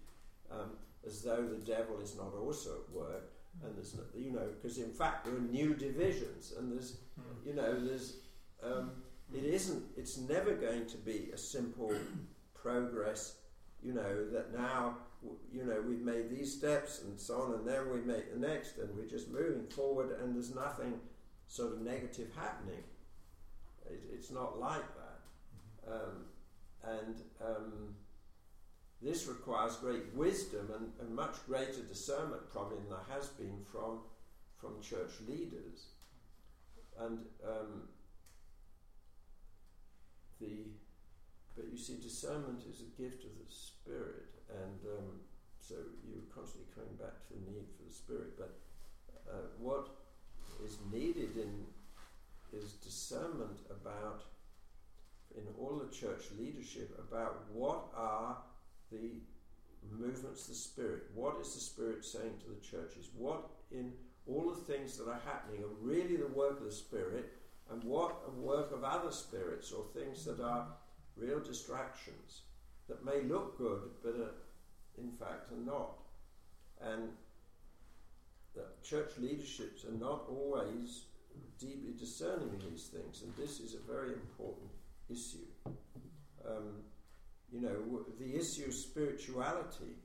as though the devil is not also at work, and there's no, you know, because in fact there are new divisions, and there's, you know, there's it's never going to be a simple progress, you know, that now, you know, we've made these steps and so on, and then we make the next, and we're just moving forward, and there's nothing sort of negative happening. It's not like that. This requires great wisdom and much greater discernment probably than there has been from church leaders. And but you see, discernment is a gift of the Spirit, and so you're constantly coming back to the need for the Spirit. But what is needed is discernment about, in all the church leadership, about what are the movements of the Spirit, what is the Spirit saying to the churches, what in all the things that are happening are really the work of the Spirit, and what are work of other spirits or things that are real distractions that may look good but in fact are not. And the church leaderships are not always deeply discerning in these things, and this is a very important issue. You know, the issue of spirituality,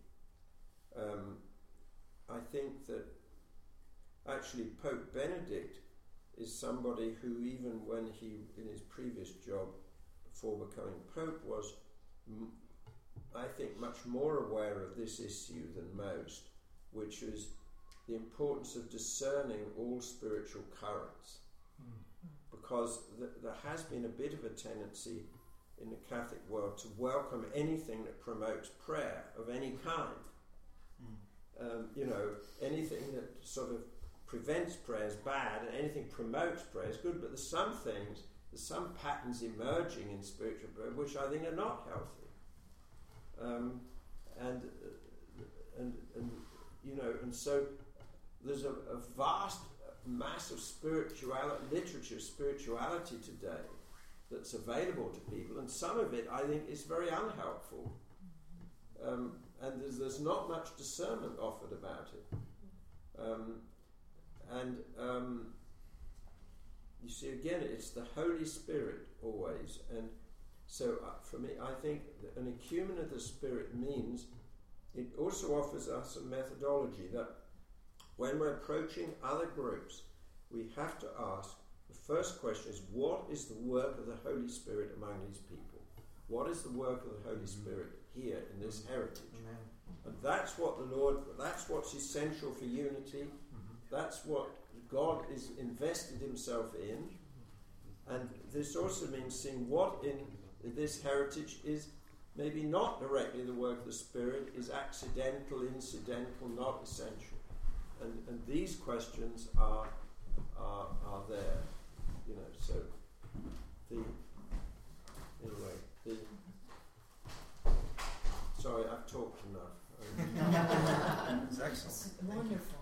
I think that actually Pope Benedict is somebody who, even when he, in his previous job before becoming Pope, was, I think, much more aware of this issue than most, which is the importance of discerning all spiritual currents. Because there has been a bit of a tendency in the Catholic world to welcome anything that promotes prayer of any kind. You know, anything that sort of prevents prayer is bad and anything promotes prayer is good, but there's some things, there's some patterns emerging in spiritual prayer which I think are not healthy. So there's a vast mass of spirituality, literature, spirituality today that's available to people, and some of it I think is very unhelpful. And there's not much discernment offered about it. You see, again, it's the Holy Spirit always. And so for me, I think an ecumen of the Spirit means it also offers us a methodology that when we're approaching other groups, we have to ask, the first question is, what is the work of the Holy Spirit among these people? What is the work of the Holy Spirit here in this heritage? Amen. And that's what the Lord, that's what's essential for unity. Mm-hmm. That's what God is invested himself in. And this also means seeing what in this heritage is maybe not directly the work of the Spirit, is accidental, incidental, not essential. And these questions are there. You know, so sorry, I've talked enough. It's excellent. It's wonderful.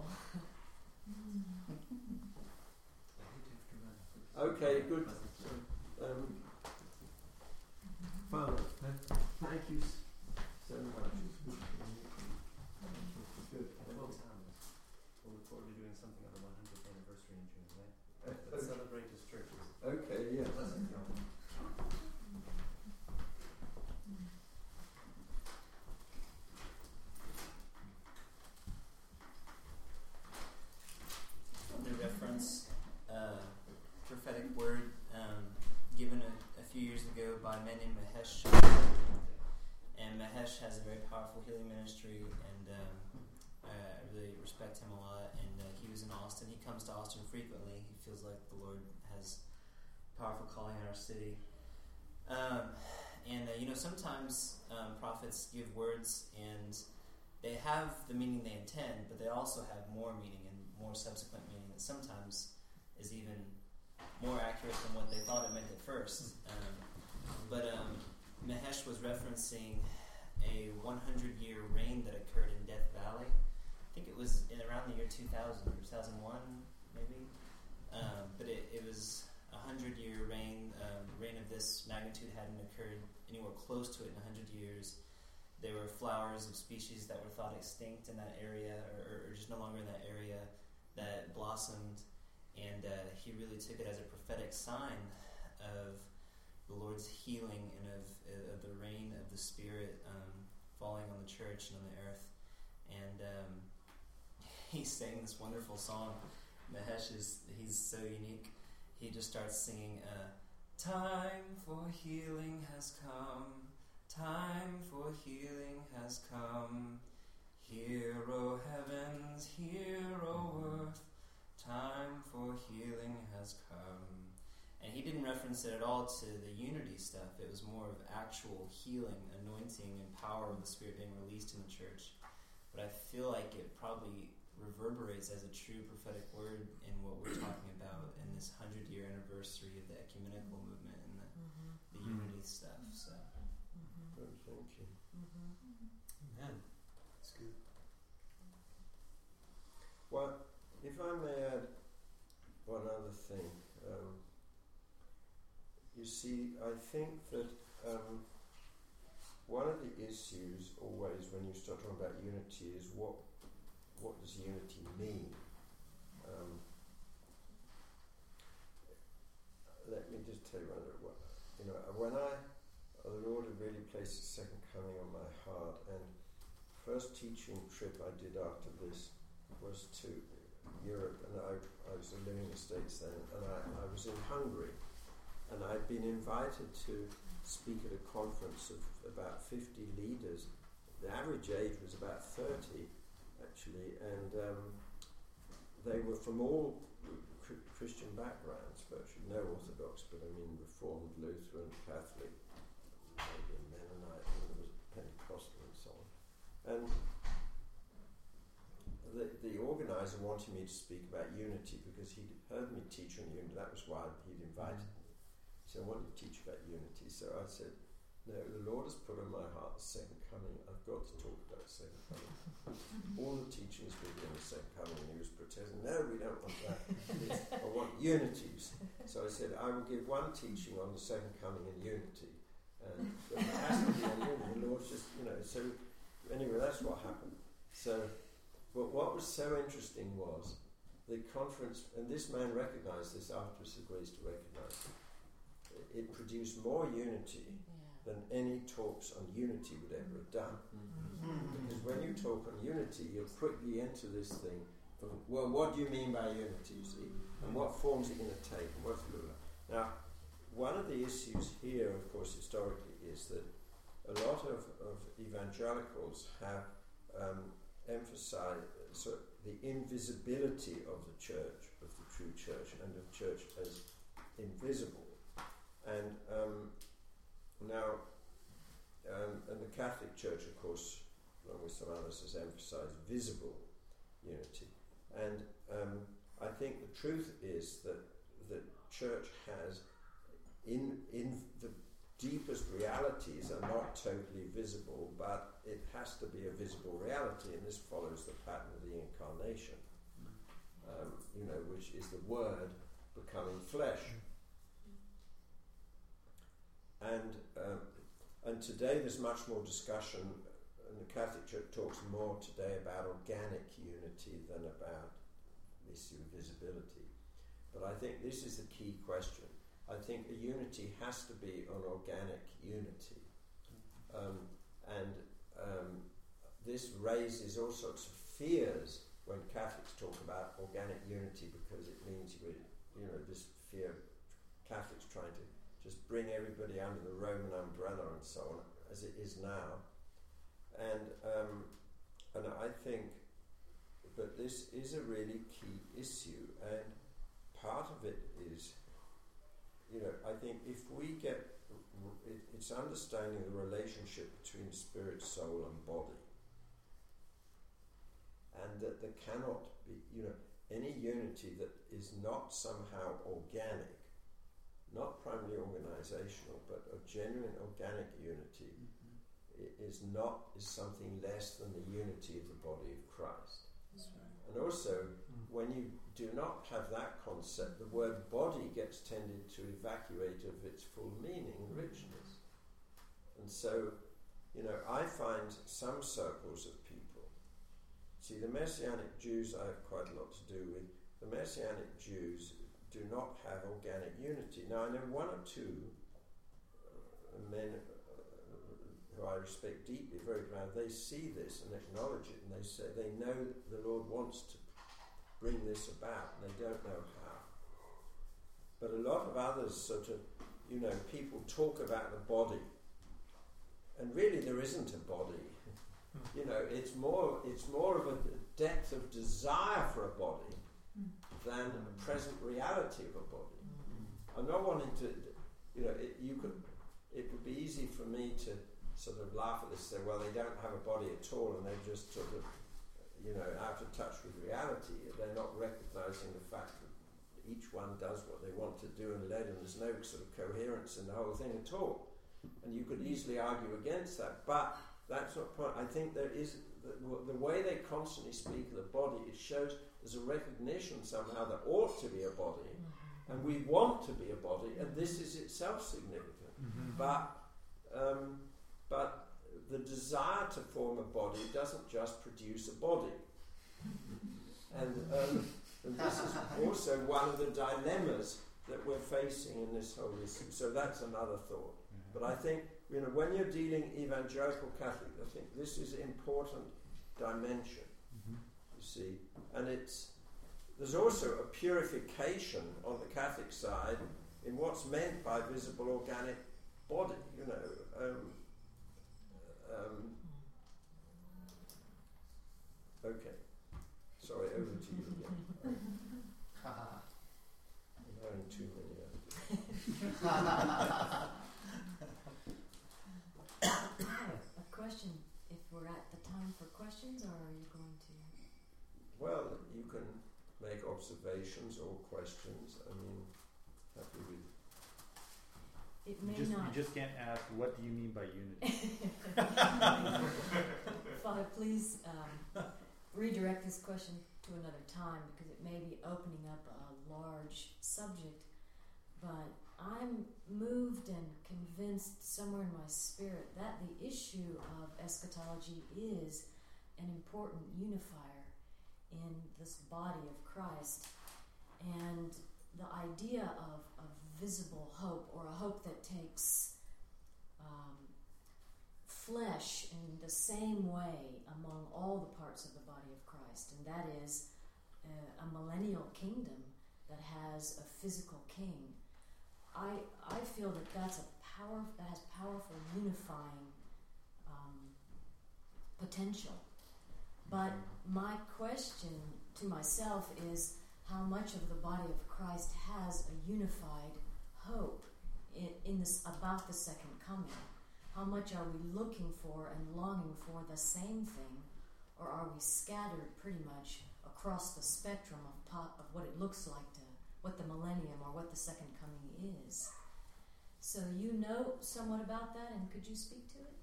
Okay, good. Father, thank you so much. It's good. Well, we'll look forward to doing something on the 100th anniversary in June, right? Let's celebrate his churches. Okay, yes. Reference prophetic word given a few years ago by a man named Mahesh Chandra. And Mahesh has a very powerful healing ministry, and I really respect him a lot. And he was in Austin. He comes to Austin frequently. He feels like the Lord has a powerful calling in our city. Sometimes prophets give words, and they have the meaning they intend, but they also have more meaning and more subsequent meaning that sometimes is even more accurate than what they thought it meant at first. But Mahesh was referencing a 100-year rain that occurred in Death Valley. I think it was in around the year 2000 or 2001, maybe. But it was a 100-year rain. Rain of this magnitude hadn't occurred anywhere close to it in 100 years. There were flowers of species that were thought extinct in that area, or just no longer in that area, that blossomed, and he really took it as a prophetic sign of the Lord's healing and of the rain of the Spirit falling on the church and on the earth. And he sang this wonderful song. Mahesh he's so unique. He just starts singing, "Time for healing has come. Time for healing has come. Hear, O heavens, hear, O earth. Time for healing has come." And he didn't reference it at all to the unity stuff. It was more of actual healing, anointing, and power of the Spirit being released in the church. But I feel like it probably reverberates as a true prophetic word in what we're talking about in this 100-year anniversary of the ecumenical movement and the unity stuff. So. Thank you. Mm-hmm. Amen. That's good. Well, if I may add one other thing, you see, I think that one of the issues always when you start talking about unity is what does unity mean? Let me just tell you one of what the Lord had really placed His second coming on my heart, and the first teaching trip I did after this was to Europe, and I was living in the States then, and I was in Hungary, and I'd been invited to speak at a conference of about 50 leaders. The average age was about 30 actually, and they were from all Christian backgrounds, virtually no Orthodox, but I mean Reformed, Lutheran, Catholic, maybe a Mennonite, and it was Pentecostal and so on. And the organizer wanted me to speak about unity because he'd heard me teach on unity. That was why he'd invited me. So I wanted to teach about unity. So I said, no, the Lord has put on my heart the second coming. I've got to talk about the second coming. All the teaching is within the second coming. And he was protesting, no, we don't want that. I want unity. So I said, I will give one teaching on the second coming in unity. And it has to be on unity. The Lord just, you know, so anyway, that's what happened. So, but what was so interesting was the conference, and this man recognized this after his ways to recognize it. It produced more unity than any talks on unity would ever have done. Mm-hmm. Because when you talk on unity, you'll quickly enter this thing from, well, what do you mean by unity, you see? And what forms it going to take? And what's it look like? Now, one of the issues here, of course, historically, is that a lot of evangelicals have emphasized sort of the invisibility of the church, of the true church, and of church as invisible. And and the Catholic Church, of course, along with some others, has emphasized visible unity. And I think the truth is that the church has, in the deepest realities are not totally visible, but it has to be a visible reality, and this follows the pattern of the incarnation, which is the Word becoming flesh. And today there's much more discussion, and the Catholic Church talks more today about organic unity than about this invisibility. But I think this is the key question. I think a unity has to be an organic unity. This raises all sorts of fears when Catholics talk about organic unity, because it means, this fear of Catholics trying to just bring everybody under the Roman umbrella and so on, as it is now. And I think, but this is a really key issue, and part of it is, I think if we get, it's understanding the relationship between spirit, soul, and body, and that there cannot be, any unity that is not somehow organic, not primarily organizational, but a genuine organic unity, is something less than the unity of the body of Christ. And also, when you do not have that concept, the word body gets tended to evacuate of its full meaning, richness. And so, I find some circles of people. See, the Messianic Jews I have quite a lot to do with. The Messianic Jews do not have organic unity. Now, I know one or two men who I respect deeply, very proud, they see this and acknowledge it, and they say they know the Lord wants to bring this about, and they don't know how. But a lot of others sort of, people talk about the body, and really there isn't a body. It's more of a depth of desire for a body than a present reality of a body. I'm not wanting to, it would be easy for me to sort of laugh at this and say, well, they don't have a body at all, and they're just sort of, out of touch with reality. They're not recognising the fact that each one does what they want to do and lead, and there's no sort of coherence in the whole thing at all. And you could easily argue against that, but that's not the point. I think there is, the way they constantly speak of the body, it shows there's a recognition somehow there ought to be a body, and we want to be a body, and this is itself significant. But the desire to form a body doesn't just produce a body. And this is also one of the dilemmas that we're facing in this whole issue. So that's another thought. But I think, when you're dealing evangelical Catholic, I think this is an important dimension, you see. And there's also a purification on the Catholic side in what's meant by visible organic body, Okay. Sorry, over to you again. I'm having too many ideas. A question, if we're at the time for questions, or are you going to? observations or questions? I mean, happy with it. You just can't ask, what do you mean by unity? Father, please redirect this question to another time, because it may be opening up a large subject. But I'm moved and convinced somewhere in my spirit that the issue of eschatology is an important unifier in this body of Christ. And the idea of a visible hope, or a hope that takes flesh in the same way among all the parts of the body of Christ, and that is a millennial kingdom that has a physical king. I feel that that has powerful unifying potential. But my question to myself is, how much of the body of Christ has a unified hope in this about the second coming? How much are we looking for and longing for the same thing, or are we scattered pretty much across the spectrum of what it looks like to what the millennium or what the second coming is? So you know somewhat about that, and could you speak to it?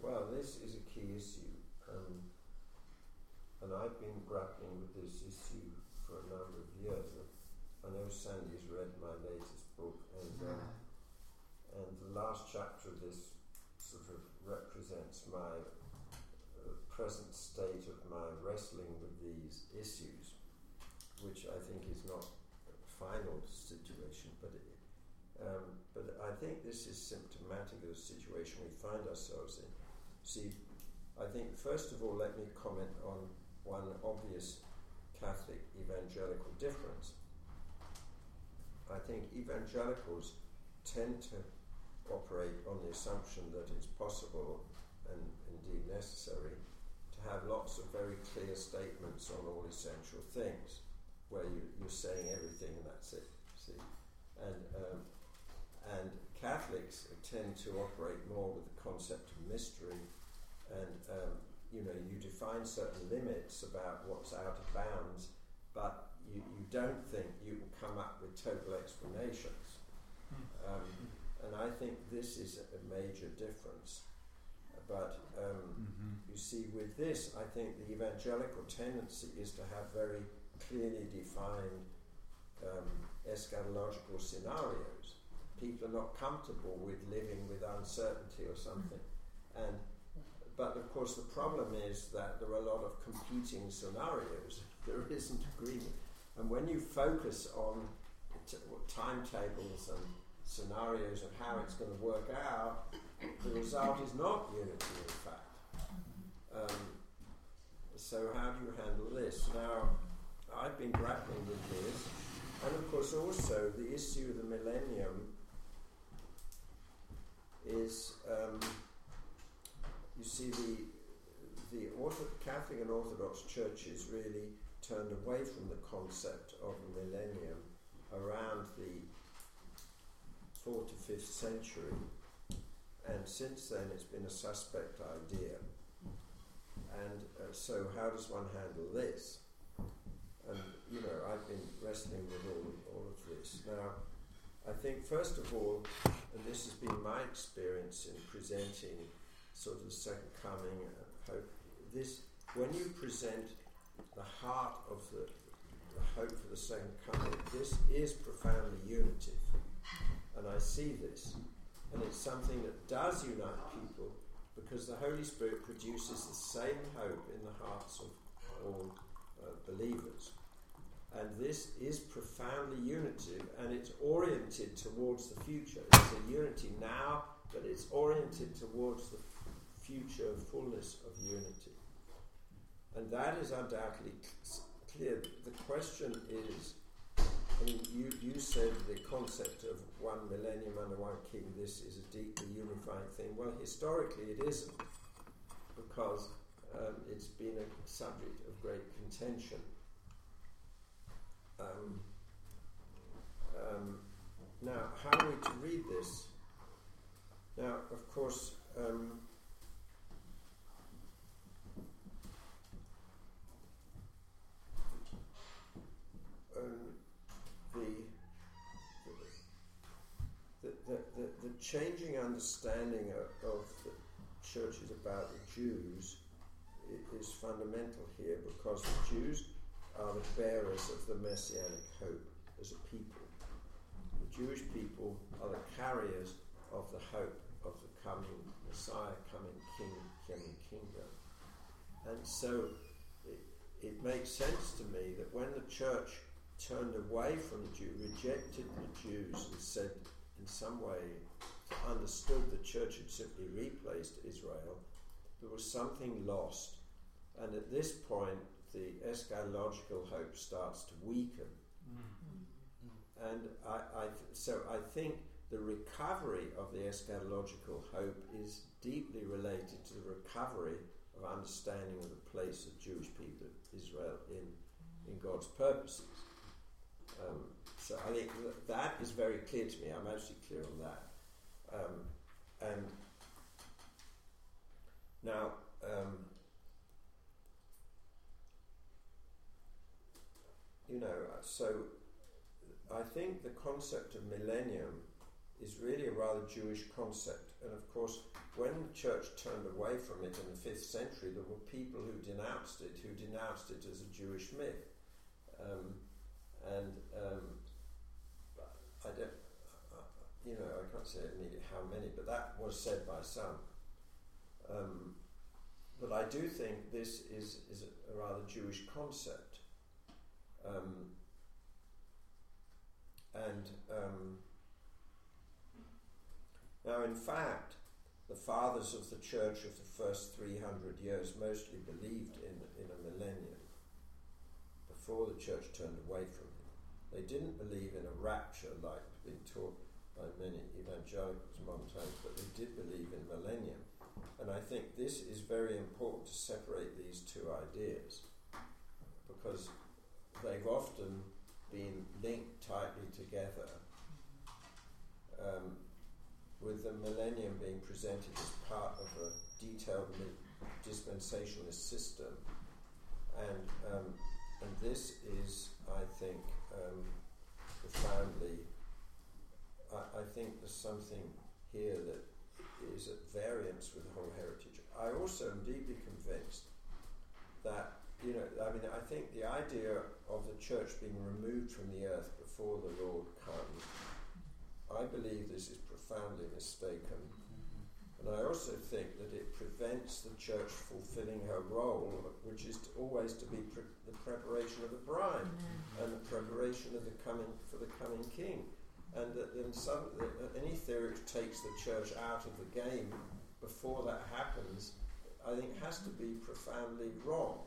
Well, this is a key issue, and I've been grappling with this issue for a number of years. I know Sandy's read my latest book, and the last chapter of this sort of represents my present state of my wrestling with these issues, which I think is not a final situation, but I think this is symptomatic of the situation we find ourselves in. See, I think, first of all, let me comment on one obvious Catholic evangelical difference. I think evangelicals tend to operate on the assumption that it's possible and indeed necessary to have lots of very clear statements on all essential things, where you're saying everything and that's it. See, and Catholics tend to operate more with the concept of mystery, and you define certain limits about what's out of bounds, but you don't think you can come up with total explanations. And I think this is a major difference. But you see, with this, I think the evangelical tendency is to have very clearly defined eschatological scenarios. People are not comfortable with living with uncertainty or something. But of course the problem is that there are a lot of competing scenarios. There isn't agreement. And when you focus on timetables and scenarios of how it's going to work out, the result is not unity, in fact. So how do you handle this? Now, I've been grappling with this, and of course also the issue of the millennium is, you see, the Catholic and Orthodox churches really turned away from the concept of the millennium around the 4th to 5th century, and since then it's been a suspect idea. And so how does one handle this? And, I've been wrestling with all of this. Now, I think, first of all, and this has been my experience in presenting sort of the second coming hope, this, when you present the heart of the hope for the second coming, this is profoundly unitive. And I see this. And it's something that does unite people, because the Holy Spirit produces the same hope in the hearts of all believers. And this is profoundly unitive, and it's oriented towards the future. It's a unity now, but it's oriented towards the future fullness of unity. And that is undoubtedly clear. The question is, you said the concept of one millennium under one king, this is a deeply unifying thing. Well, historically it isn't, because it's been a subject of great contention. Now, how are we to read this? Now, of course, changing understanding of the churches about the Jews is fundamental here, because the Jews are the bearers of the Messianic hope as a people. The Jewish people are the carriers of the hope of the coming Messiah, coming King, coming Kingdom. And so it makes sense to me that when the church turned away from the Jews, rejected the Jews and said in some way, understood the church had simply replaced Israel, there was something lost. And at this point, the eschatological hope starts to weaken. Mm-hmm. And I think the recovery of the eschatological hope is deeply related to the recovery of understanding of the place of Jewish people, Israel, in God's purposes. So I think that is very clear to me. I'm actually clear on that. And now, so I think the concept of millennium is really a rather Jewish concept. And of course, when the church turned away from it in the 5th century, there were people who denounced it as a Jewish myth. I don't... I can't say immediately how many, but that was said by some. But I do think this is a rather Jewish concept. Now, in fact, the fathers of the church of the first 300 years mostly believed in a millennium before the church turned away from it. They didn't believe in a rapture like being taught by many evangelicals modern times, but they did believe in millennium. And I think this is very important to separate these two ideas, because they've often been linked tightly together, with the millennium being presented as part of a detailed dispensationalist system. And this is, I think, profoundly... I think there's something here that is at variance with the whole heritage. I also am deeply convinced that, I think the idea of the church being removed from the earth before the Lord comes, I believe this is profoundly mistaken. And I also think that it prevents the church fulfilling her role, which is always to be the preparation of the bride and the preparation of the coming king. And that any theory which takes the church out of the game before that happens, I think, has to be profoundly wrong.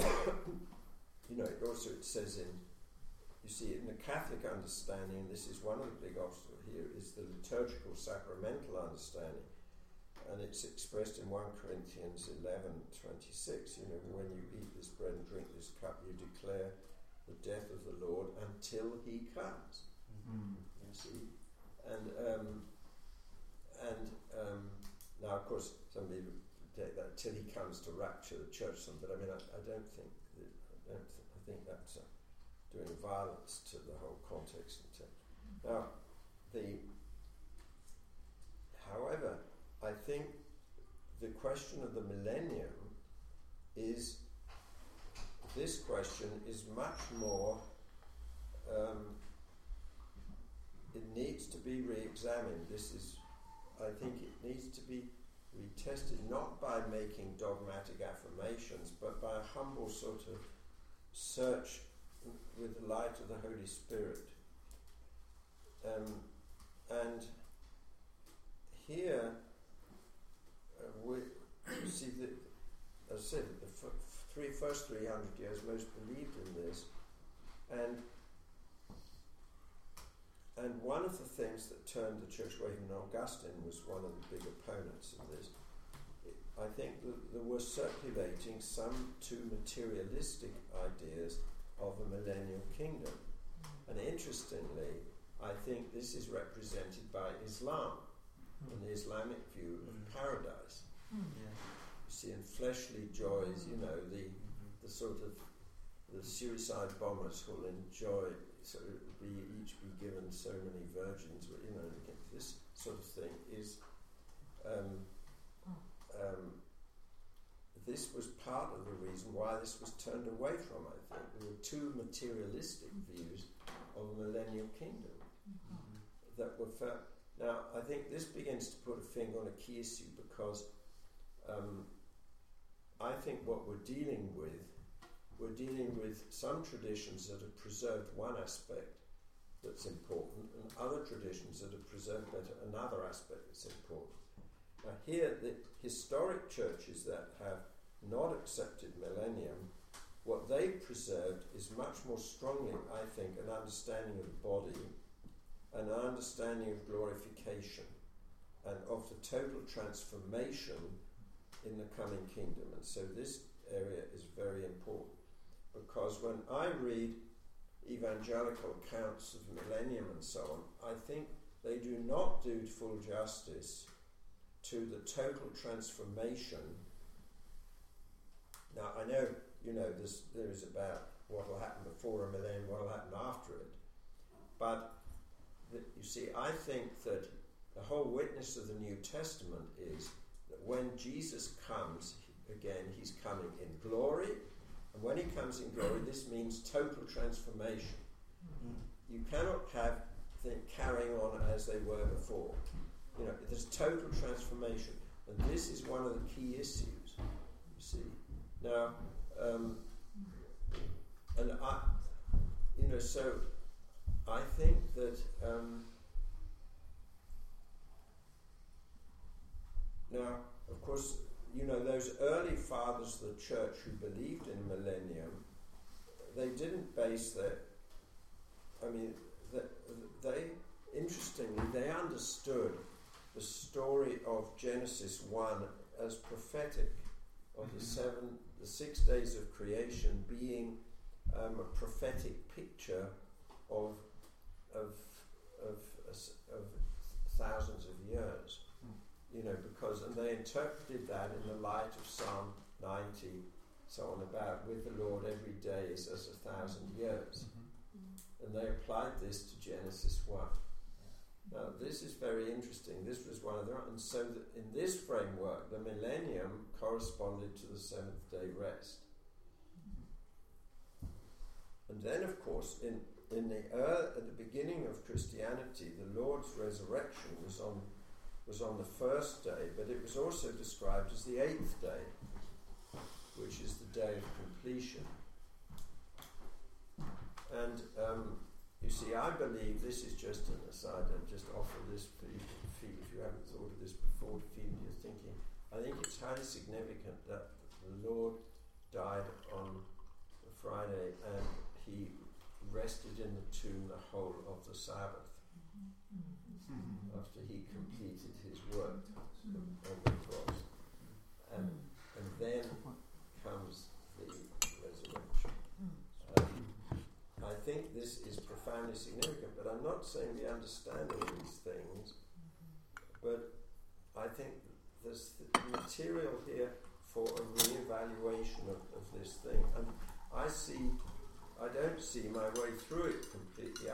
It also says in the Catholic understanding, and this is one of the big obstacles here, is the liturgical sacramental understanding, and it's expressed in 1 Corinthians 11:26. When you eat this bread and drink this cup, you declare the death of the Lord until he comes. Mm-hmm. You see, and now of course some people take that till he comes to rapture the church, but I think that's doing violence to the whole context and text. Now, however, I think the question of the millennium is. This question is much more, it needs to be re-examined. I think it needs to be retested, not by making dogmatic affirmations, but by a humble sort of search with the light of the Holy Spirit. And here, we see that, as I said, the first 300 years most believed in this, and one of the things that turned the church away from Augustine was one of the big opponents of this. I think that there were circulating some too materialistic ideas of a millennial kingdom, and interestingly, I think this is represented by Islam and the Islamic view of paradise. Yeah. See, and fleshly joys, the sort of the suicide bombers will enjoy, so it will be each be given so many virgins, you know, this sort of thing is, this was part of the reason why this was turned away from, I think. There were two materialistic views of the millennial kingdom that were found. Now, I think this begins to put a finger on a key issue because I think what we're dealing with some traditions that have preserved one aspect that's important and other traditions that have preserved another aspect that's important. Now here, the historic churches that have not accepted millennium, what they've preserved is much more strongly, I think, an understanding of the body and an understanding of glorification and of the total transformation in the coming kingdom. And so this area is very important because when I read evangelical accounts of millennium and so on, I think they do not do full justice to the total transformation. Now I know, you know, there is about what will happen before a millennium, what will happen after it, but you see, I think that the whole witness of the New Testament is that when Jesus comes again, he's coming in glory, and when he comes in glory, this means total transformation. You cannot have things carrying on as they were before. You know, there's total transformation, and this is one of the key issues. You see, now, and I, you know, so I think that now, of course, you know, those early fathers of the church who believed in millennium, they didn't base their. I mean, they interestingly they understood the story of Genesis 1 as prophetic of the 6 days of creation being a prophetic picture of thousands of years, you know, because and they interpreted that in the light of Psalm 90, so on about with the Lord every day is as 1,000 years, and they applied this to Genesis 1. Now, this is very interesting. This was one of the... And so in this framework, the millennium corresponded to the seventh-day rest. And then, of course, at the beginning of Christianity, the Lord's resurrection was on the first day, but it was also described as the eighth day, which is the day of completion. And... you see, I believe this is just an aside. I just offer this for you to feel, if you haven't thought of this before, to feel in your thinking. I think it's highly significant that the Lord died on the Friday and he rested in the tomb the whole of the Sabbath after he completed his work on the cross. And then comes the resurrection. I think this is profoundly significant, but I'm not saying the understanding of these things, but I think there's material here for a re-evaluation of this thing. And I don't see my way through it completely.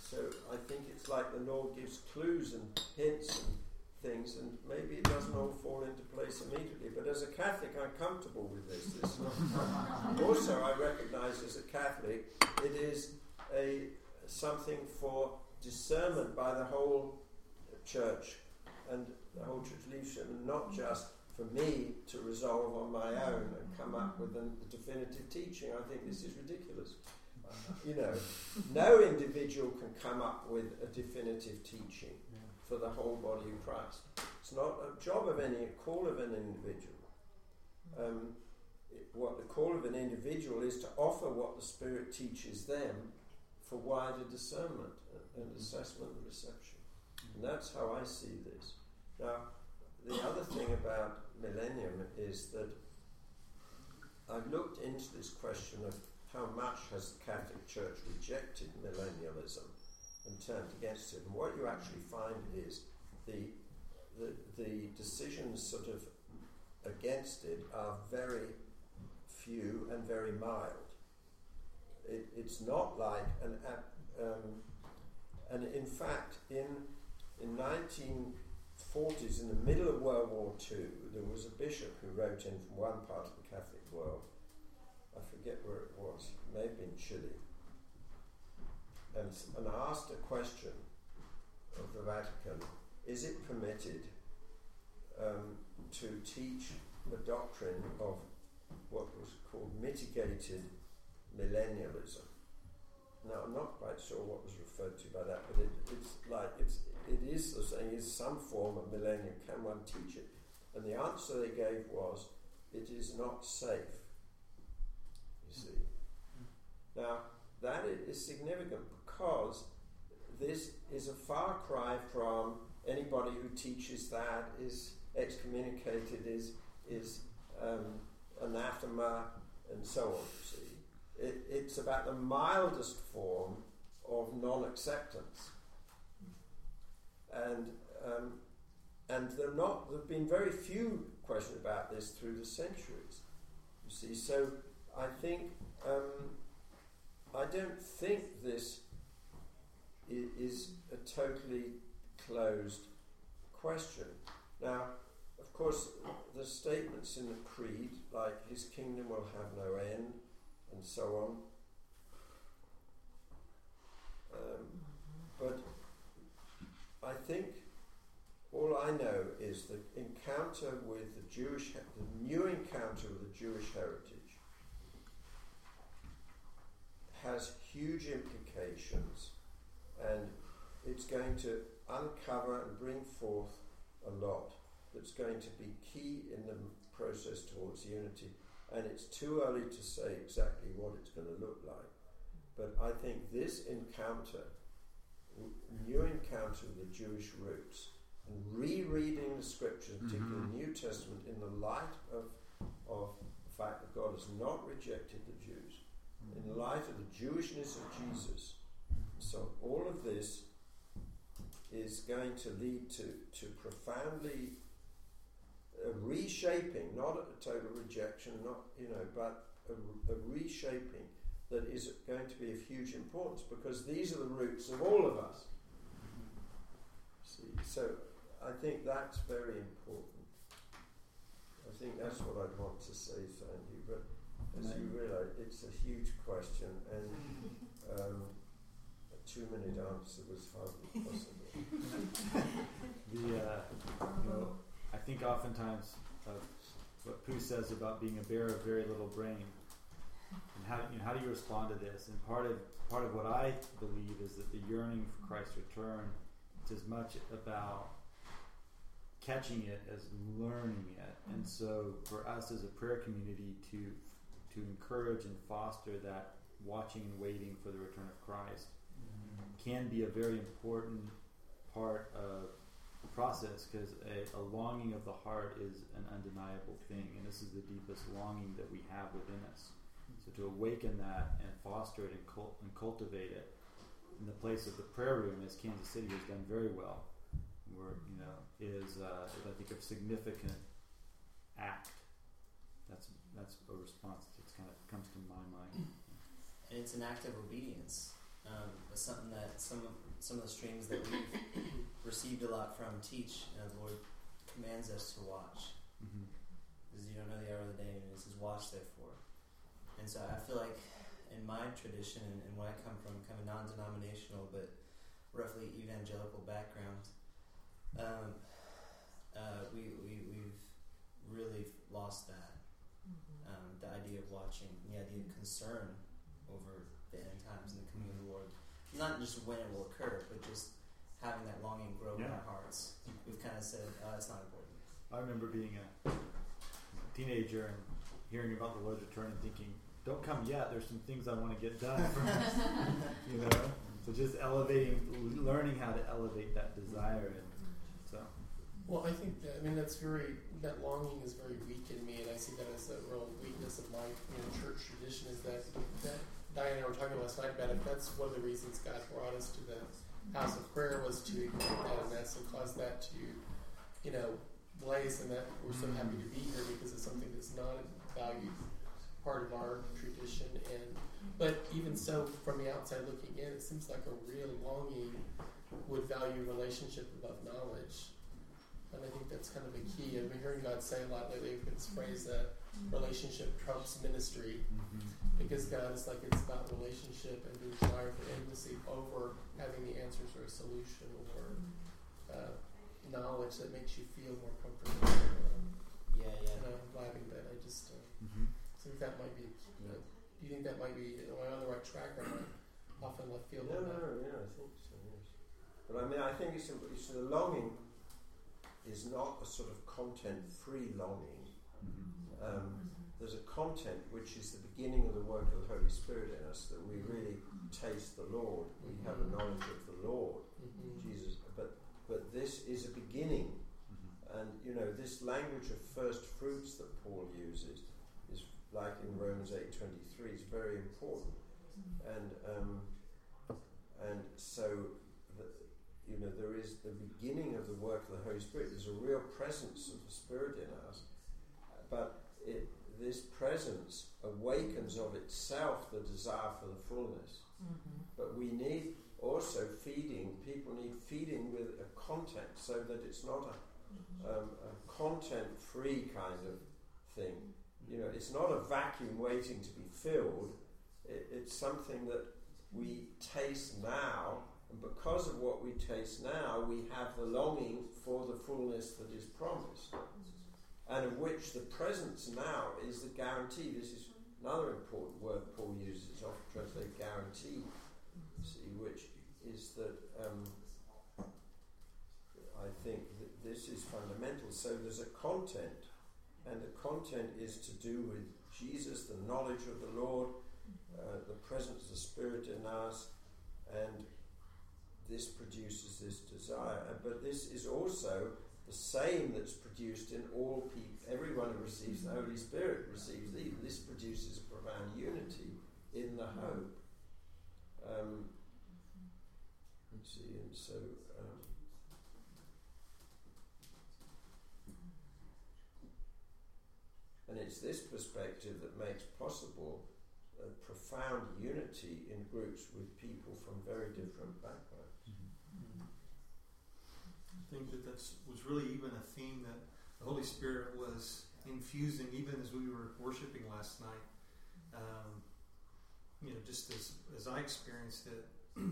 So I think it's like the Lord gives clues and hints and things, and maybe it doesn't all fall into place immediately, but as a Catholic I'm comfortable with this. Also, I recognise as a Catholic it is something for discernment by the whole church and the whole church leadership, and not just for me to resolve on my own and come up with a definitive teaching. I think this is ridiculous. You know, no individual can come up with a definitive teaching for the whole body of Christ. It's not a job of any, a call of an individual. What the call of an individual is to offer what the Spirit teaches them for wider discernment and assessment and reception. And that's how I see this. Now, the other thing about millennium is that I've looked into this question of how much has the Catholic Church rejected millennialism and turned against it. And what you actually find is the decisions sort of against it are very few and very mild. It's not like an and in fact, in 1940s, in the middle of World War II, there was a bishop who wrote in from one part of the Catholic world. I forget where it was. It may have been Chile. And asked a question of the Vatican: is it permitted to teach the doctrine of what was called mitigated millennialism? Now, I'm not quite sure what was referred to by that, but it is the saying is some form of millennium. Can one teach it? And the answer they gave was, it is not safe. You see. Now, that is significant because this is a far cry from anybody who teaches that is excommunicated, is anathema, and so on. See. It's about the mildest form of non-acceptance, and there've been very few questions about this through the centuries. You see, so I think I don't think this is a totally closed question. Now, of course, the statements in the creed, like "His kingdom will have no end," and so on. But I think all I know is the encounter with the new encounter with the Jewish heritage has huge implications, and it's going to uncover and bring forth a lot that's going to be key in the process towards unity. And it's too early to say exactly what it's going to look like. But I think this encounter, new encounter with the Jewish roots, and rereading the scriptures, particularly the New Testament, in the light of the fact that God has not rejected the Jews, in light of the Jewishness of Jesus. So all of this is going to lead to profoundly a reshaping, not a total rejection, but a reshaping that is going to be of huge importance, because these are the roots of all of us. See, so I think that's very important. I think that's what I'd want to say, thank you. But as you realise, it's a huge question, and a 2-minute answer was hardly possible. I think oftentimes of what Pooh says about being a bearer of very little brain, and how do you respond to this? And part of what I believe is that the yearning for Christ's return is as much about catching it as learning it. And so for us as a prayer community to encourage and foster that watching and waiting for the return of Christ can be a very important part of process, because a longing of the heart is an undeniable thing, and this is the deepest longing that we have within us. So to awaken that and foster it and cultivate it in the place of the prayer room, as Kansas City has done very well, where is I think a significant act. That's a response that kind of comes to my mind. And it's an act of obedience. It's something that some of the streams that we've received a lot from teach, and the Lord commands us to watch. Because you don't know the hour of the day, and it says, watch therefore. And so I feel like in my tradition, and where I come from, kind of non-denominational, but roughly evangelical background, we've really lost that. The idea of watching, the idea of concern over the end times and the coming of the Lord. Not just when it will occur, but just having that longing grow in our hearts. We've kind of said, it's not important. I remember being a teenager and hearing about the Lord's return and thinking, don't come yet, there's some things I want to get done from this. So just learning how to elevate that desire. Well, I think that longing is very weak in me, and I see that as a real weakness of my church tradition, is that Diane and I were talking last night about it. That's one of the reasons God brought us to the house of prayer, was to ignite that, and that's to cause that to, blaze, and that we're so happy to be here because it's something that's not valued part of our tradition. But even so, from the outside looking in, it seems like a real longing would value relationship above knowledge. And I think that's kind of a key. I've been hearing God say a lot lately with this phrase that relationship trumps ministry, because God is like, it's about relationship and the desire for intimacy over having the answers or a solution or knowledge that makes you feel more comfortable. And I'm blabbing that. I just think that might be. Do you think that might be on the right track, or am I off in left field? No, I think so, yes. But I mean, I think it's a longing is not a sort of content-free longing. There's a content which is the beginning of the work of the Holy Spirit in us, that we really taste the Lord, we have a knowledge of the Lord, Jesus. But this is a beginning. And, this language of first fruits that Paul uses, like in Romans 8:23, is very important, and so there is the beginning of the work of the Holy Spirit. There's a real presence of the Spirit in us, but this presence awakens of itself the desire for the fullness. But we need also feeding. People need feeding with a content, so that it's not a content-free kind of thing. It's not a vacuum waiting to be filled. It's something that we taste now, and because of what we taste now, we have the longing for the fullness that is promised, and of which the presence now is the guarantee. This is another important word Paul uses. It's often translated guarantee, which is that I think that this is fundamental. So there's a content. And the content is to do with Jesus, the knowledge of the Lord, the presence of the Spirit in us, and this produces this desire. But this is also the same that's produced in all people. Everyone who receives the Holy Spirit receives these. This produces a profound unity in the hope. And it's this perspective that makes possible a profound unity in groups with people from very different backgrounds. I think that was really even a theme that the Holy Spirit was infusing even as we were worshiping last night. Just as I experienced it,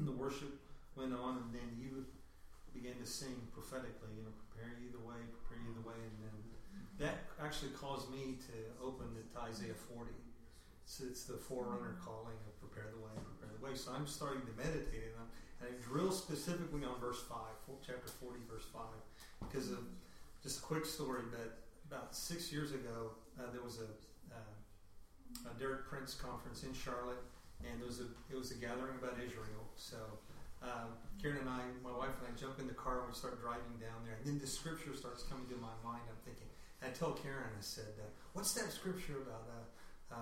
the worship went on, and then you began to sing prophetically, prepare you the way, and then that actually caused me to open to Isaiah 40. So it's the forerunner calling of prepare the way, prepare the way. So I'm starting to meditate and I drill specifically on verse 5, chapter 40, verse 5, because of just a quick story. But about 6 years ago, there was a Derek Prince conference in Charlotte, and it was a gathering about Israel. So Karen and I, my wife and I, jump in the car and we start driving down there, and then the scripture starts coming to my mind. I'm thinking, I tell Karen, I said, what's that scripture about?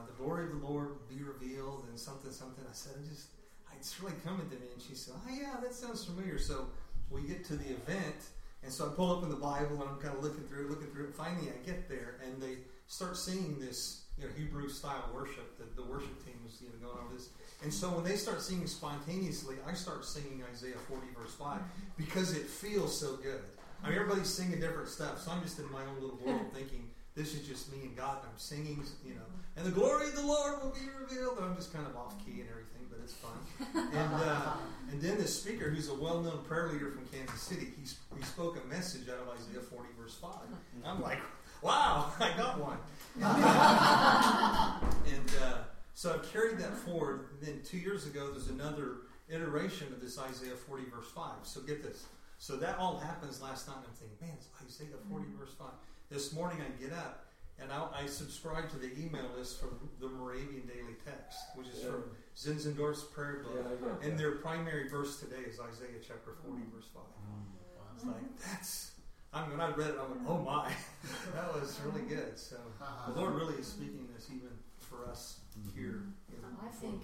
The glory of the Lord be revealed and something. I said, it's really coming to me. And she said, oh yeah, that sounds familiar. So we get to the event, and so I pull up in the Bible, and I'm kind of looking through it. Finally, I get there, and they start singing this Hebrew-style worship. The worship team was going over this. And so when they start singing spontaneously, I start singing Isaiah 40, verse 5, because it feels so good. I mean, everybody's singing different stuff, so I'm just in my own little world thinking, this is just me and God, and I'm singing, and the glory of the Lord will be revealed, and I'm just kind of off-key and everything, but it's fun. And then this speaker, who's a well-known prayer leader from Kansas City, he spoke a message out of Isaiah 40, verse 5. And I'm like, wow, I got one. So I've carried that forward, and then 2 years ago, there's another iteration of this Isaiah 40, verse 5, so get this. So that all happens last night, and I'm thinking, man, it's Isaiah 40, verse 5. This morning I get up, and I subscribe to the email list from the Moravian Daily Text, which is from Zinzendorf's prayer book, and their primary verse today is Isaiah chapter 40, verse 5. Wow. It's like, when I read it, I went, oh my, that was really good. So the Lord really is speaking this even for us here. I think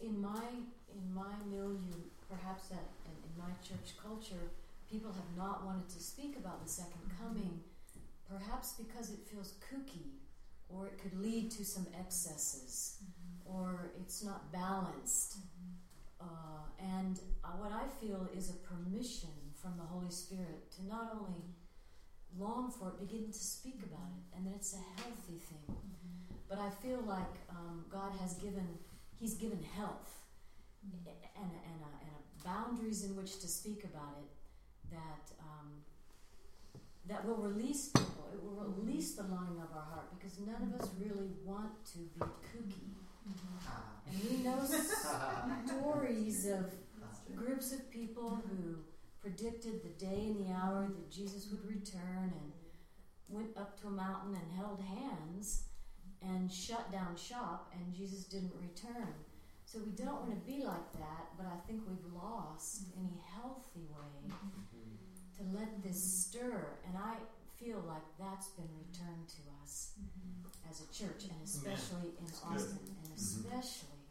in my milieu, perhaps in my church culture, people have not wanted to speak about the second coming, perhaps because it feels kooky, or it could lead to some excesses, mm-hmm. or it's not balanced. Mm-hmm. And what I feel is a permission from the Holy Spirit to not only long for it, begin to speak about it, and that it's a healthy thing. Mm-hmm. But I feel like God has given, He's given health mm-hmm. and boundaries in which to speak about it that will release people. It will release the longing of our heart, because none of us really want to be kooky. Mm-hmm. And we know stories of groups of people who predicted the day and the hour that Jesus would return, and went up to a mountain and held hands and shut down shop, and Jesus didn't return. So we don't want to be like that, but I think we've lost any healthy way to let this stir. And I feel like that's been returned to us as a church, and especially in Austin, and especially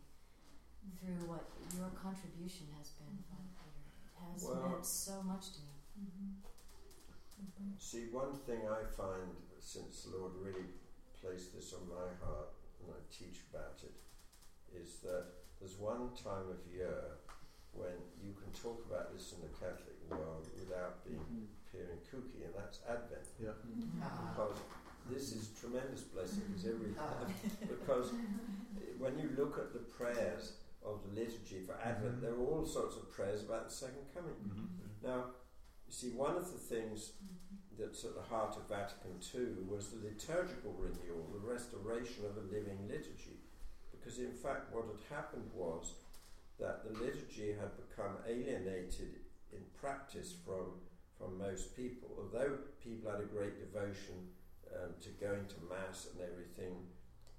through what your contribution has been, Father Peter. It has meant so much to me. Mm-hmm. See, one thing I find, since the Lord really placed this on my heart, and I teach about it, is that there's one time of year when you can talk about this in the Catholic world without being appearing kooky, and that's Advent. Yeah. Mm-hmm. Because this is tremendous blessing, because every because when you look at the prayers of the liturgy for Advent, there are all sorts of prayers about the second coming. Mm-hmm. Now, you see, one of the things that's at the heart of Vatican II was the liturgical renewal, the restoration of a living liturgy, because in fact what had happened was that the liturgy had become alienated in practice from most people. Although people had a great devotion to going to Mass and everything,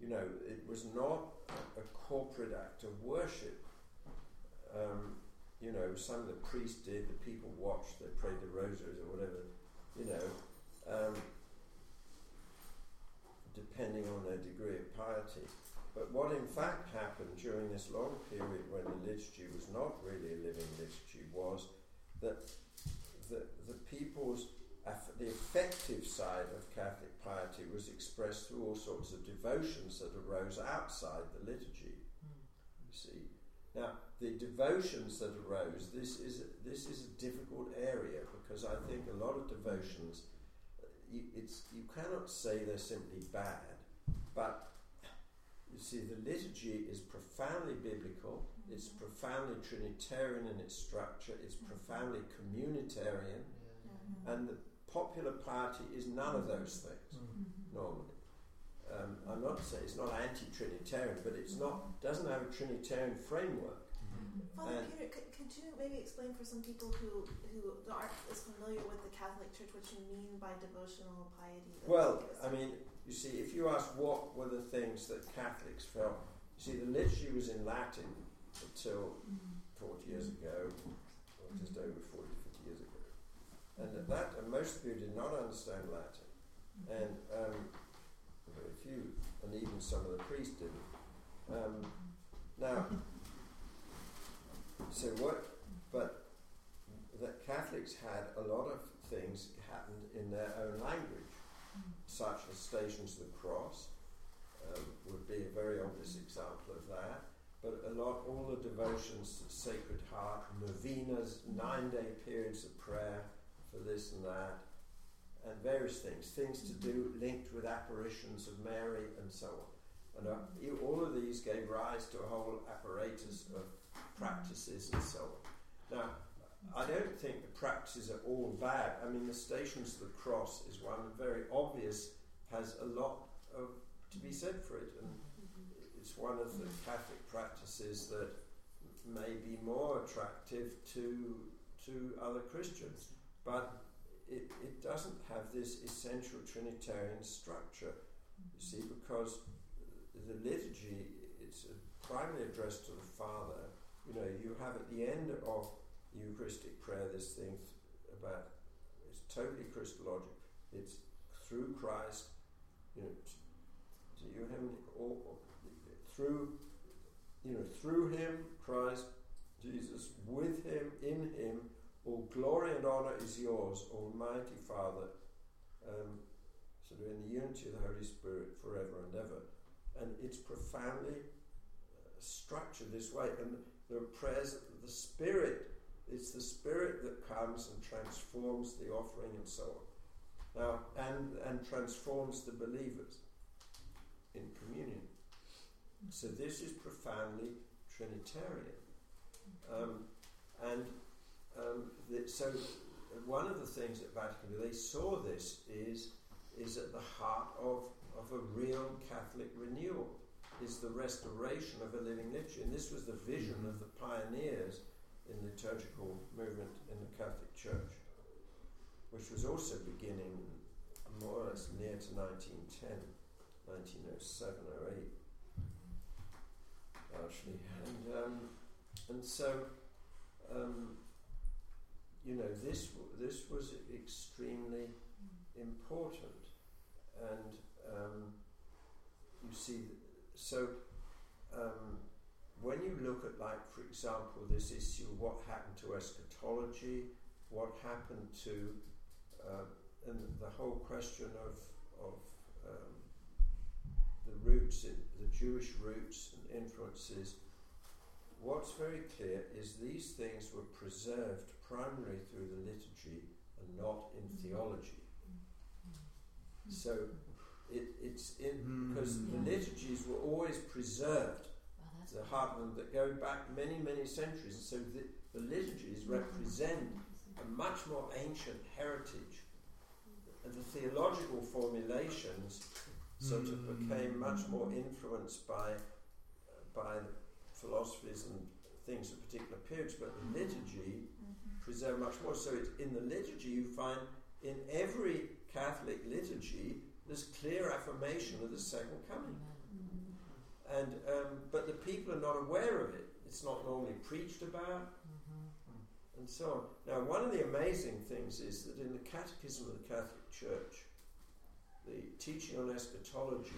you know, it was not a corporate act of worship. You know, some of the priests did, the people watched, they prayed the rosaries or whatever, you know, depending on their degree of piety. But what in fact happened during this long period when the liturgy was not really a living liturgy was that the people's, the effective side of Catholic piety was expressed through all sorts of devotions that arose outside the liturgy. You see, now the devotions that arose, this is a difficult area, because I think a lot of devotions, you cannot say they're simply bad, but you see, the liturgy is profoundly biblical, it's profoundly Trinitarian in its structure, it's profoundly communitarian, and the popular piety is none of those things, normally. I'm not saying it's not anti-Trinitarian, but it's not, doesn't have a Trinitarian framework. Father Peter, could you maybe explain for some people who aren't as familiar with the Catholic Church what you mean by devotional piety? Well, I mean, you see, if you ask what were the things that Catholics felt, you see, the liturgy was in Latin until 40 years ago, or just over 40, 50 years ago. And at that, and most people did not understand Latin. And very few, and even some of the priests didn't. Now, so what, but the Catholics had a lot of things happened in their own language, such as Stations of the Cross would be a very obvious example of that, but a lot, all the devotions to Sacred Heart, novenas, 9-day periods of prayer for this and that, and various things to do linked with apparitions of Mary and so on. And all of these gave rise to a whole apparatus of practices and so on. Now, I don't think the practices are all bad. I mean, the Stations of the Cross is one very obvious, has a lot of to be said for it, and it's one of the Catholic practices that may be more attractive to other Christians, but it doesn't have this essential Trinitarian structure, you see, because the liturgy is primarily addressed to the Father. You know, you have at the end of Eucharistic prayer this thing about, it's totally Christological, it's through Christ, you know, through him, Christ Jesus, with him, in him, all glory and honor is yours, Almighty Father, So they're in the unity of the Holy Spirit forever and ever. And it's profoundly structured this way. And there are prayers of the Spirit. It's the Spirit that comes and transforms the offering and so on. Now, and transforms the believers in communion. So this is profoundly Trinitarian. So one of the things at Vatican II, they saw this, is at the heart of a real Catholic renewal, is the restoration of a living liturgy. And this was the vision of the pioneers in the liturgical movement in the Catholic Church, which was also beginning more or less near to 1910, 1907 or 8. Actually, and so this was extremely important, and you see, so when you look at, like, for example, this issue of what happened to eschatology, what happened to and the whole question of the roots, the Jewish roots and influences, what's very clear is these things were preserved primarily through the liturgy and not in theology. So it's in, because the liturgies were always preserved, the heart of them, that go back many, many centuries. And so the liturgies represent a much more ancient heritage. And the theological formulations sort of became much more influenced by philosophies and things of particular periods, but the liturgy preserved much more. So it's in the liturgy you find, in every Catholic liturgy, there's clear affirmation of the second coming. And but the people are not aware of it. It's not normally preached about, and so on. Now, one of the amazing things is that in the Catechism of the Catholic Church, the teaching on eschatology,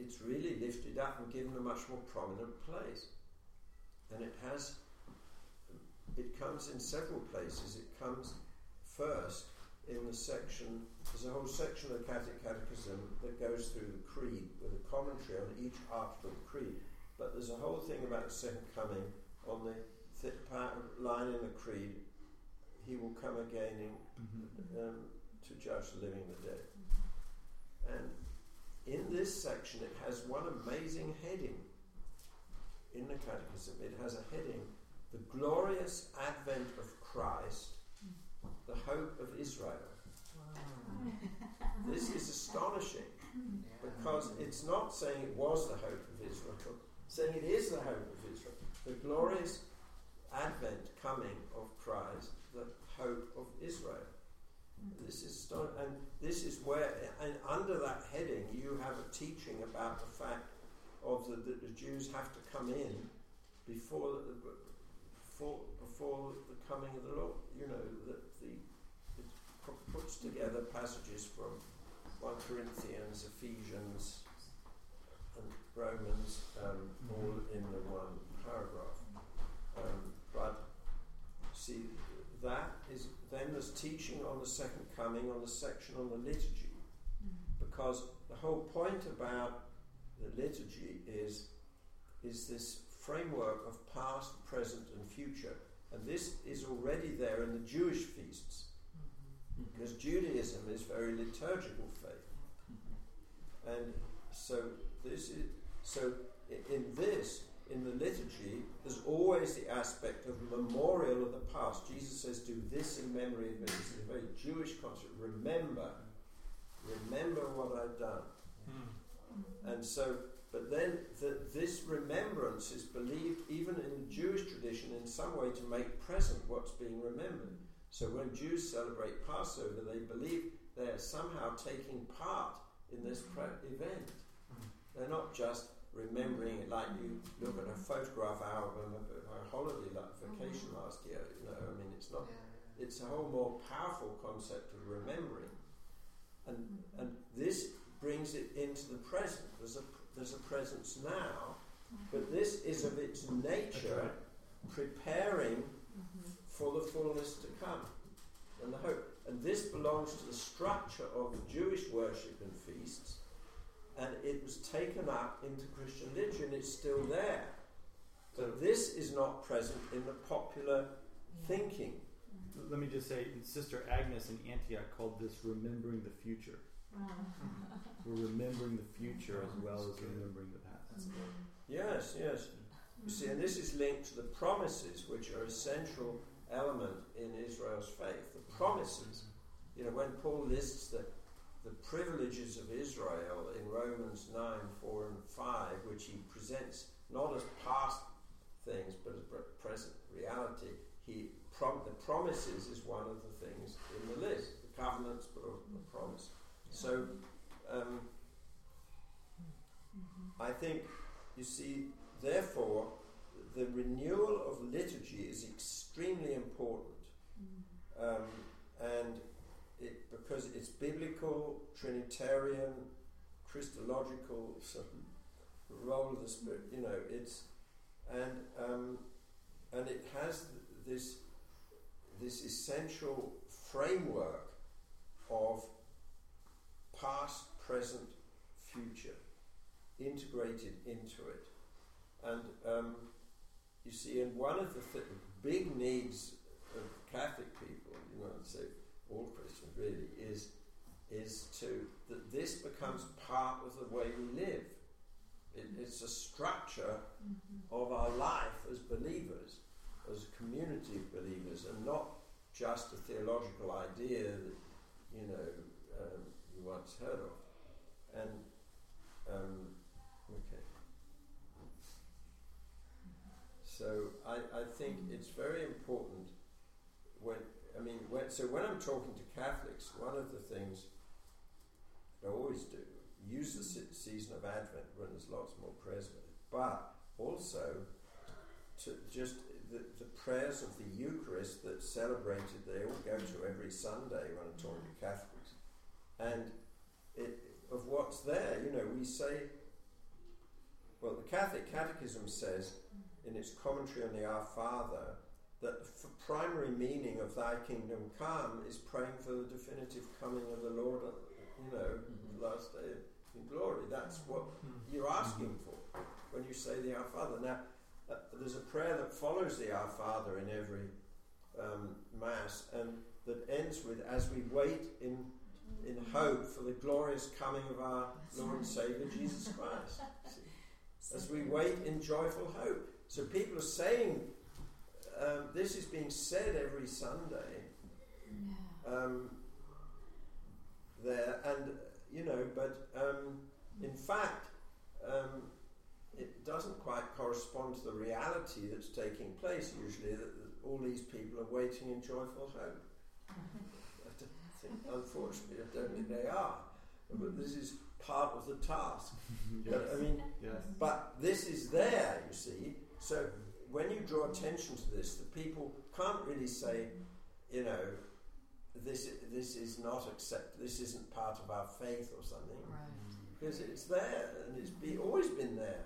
it's really lifted up and given a much more prominent place. And it comes in several places. It comes first in the section, there's a whole section of the Catholic Catechism that goes through the Creed with a commentary on each article of the Creed. But there's a whole thing about the second coming on the line in the Creed, he will come again to judge the living and the dead. And in this section, it has one amazing heading in the Catechism. It has a heading, the glorious advent of Christ, the hope of Israel. Wow. This is astonishing, because it's not saying it was the hope of Israel, it's saying it is the hope of Israel. The glorious advent, coming of Christ, the hope of Israel. This is and this is where, and under that heading, you have a teaching about the fact of that the Jews have to come in before the coming of the Lord. You know that it puts together passages from 1 Corinthians, Ephesians, and Romans, all in the one paragraph. But see, that is, then there's teaching on the second coming on the section on the liturgy, because the whole point about the liturgy is this framework of past, present and future, and this is already there in the Jewish feasts, because Judaism is very liturgical faith. And so this is, so in this, in the liturgy, there's always the aspect of memorial of the past. Jesus says, do this in memory of me. This is a very Jewish concept. Remember what I've done. And so, but then this remembrance is believed, even in the Jewish tradition, in some way to make present what's being remembered. So when Jews celebrate Passover, they believe they're somehow taking part in this event. They're not just remembering it like you look at a photograph album of a holiday, like vacation last year. It's not. It's a whole more powerful concept of remembering, and this brings it into the present. There's a presence now, but this is of its nature preparing for the fullness to come and the hope. And this belongs to the structure of the Jewish worship and feasts, and it was taken up into Christian literature, and it's still there. But this is not present in the popular thinking. Let me just say, Sister Agnes in Antioch called this remembering the future. We're remembering the future as well as remembering the past. Yes, yes. You see, and this is linked to the promises, which are an essential element in Israel's faith. The promises. You know, when Paul lists the privileges of Israel in Romans 9, 4 and 5, which he presents not as past things, but as present reality, the promises is one of the things in the list. The covenants, but also the promise. So, I think, you see, therefore, the renewal of liturgy is extremely important, and it, because it's biblical, Trinitarian, Christological, so role of the Spirit. You know, it's and it has this essential framework of past, present, future integrated into it. And you see, and one of the big needs of Catholic people, you know, I'd say all Christians really, is to that this becomes part of the way we live. It's a structure of our life as believers, as a community of believers, and not just a theological idea that, you know, you once heard of. And okay. So I think it's very important when I'm talking to Catholics, one of the things that I always do, use the season of Advent when there's lots more prayers, but also to just the prayers of the Eucharist that's celebrated, they all go to every Sunday when I'm talking to Catholics. And of what's there, you know, we say, well, the Catholic Catechism says in its commentary on the Our Father that the primary meaning of thy kingdom come is praying for the definitive coming of the Lord, you know, the last day in glory. That's what you're asking for when you say the Our Father. Now, there's a prayer that follows the Our Father in every Mass, and that ends with, as we wait in hope for the glorious coming of our Lord and Saviour Jesus Christ. See? As we wait in joyful hope. So people are saying, this is being said every Sunday there, and you know, but in fact it doesn't quite correspond to the reality that's taking place usually, that all these people are waiting in joyful hope. Unfortunately, I don't think they are, but this is part of the task. Yes. But this is there, you see. So when you draw attention to this, the people can't really say, you know, this is not accepted. This isn't part of our faith or something, because it's there and it's always been there.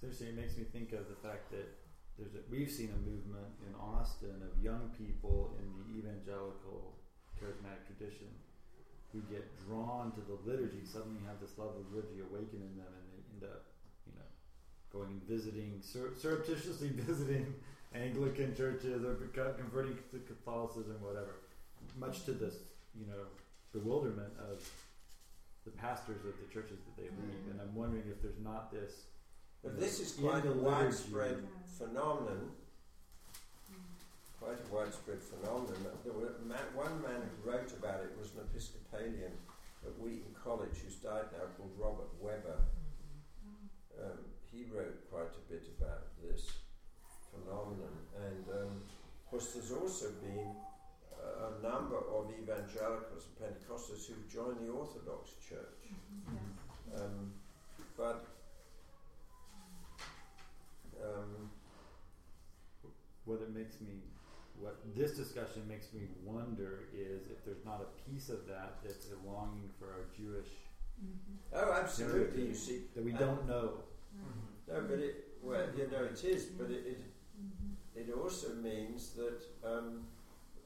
Seriously, it makes me think of the fact that we've seen a movement in Austin of young people in the evangelical charismatic tradition who get drawn to the liturgy, suddenly have this love of liturgy awaken in them, and they end up, you know, going and visiting, surreptitiously visiting Anglican churches or converting to Catholicism, whatever, much to this, you know, bewilderment of the pastors of the churches that they lead. And I'm wondering if there's not this. But this is quite a widespread phenomenon. Quite a widespread phenomenon. There was one man who wrote about it, was an Episcopalian at Wheaton College who's died now, called Robert Weber. He wrote quite a bit about this phenomenon, and of course there's also been a number of evangelicals and Pentecostals who've joined the Orthodox Church. What this discussion makes me wonder is if there's not a piece of that that's a longing for our Jewish. Oh, absolutely! You see, that we don't know. No, but it is. But it also means that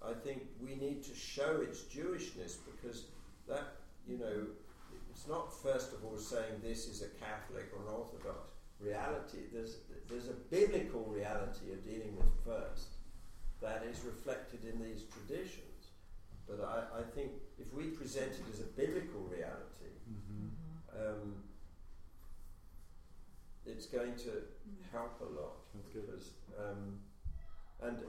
I think we need to show its Jewishness, because that, you know, it's not first of all saying this is a Catholic or an Orthodox reality. There's a biblical reality of dealing with first that is reflected in these traditions. But I think if we present it as a biblical reality, it's going to help a lot. That's good. Because,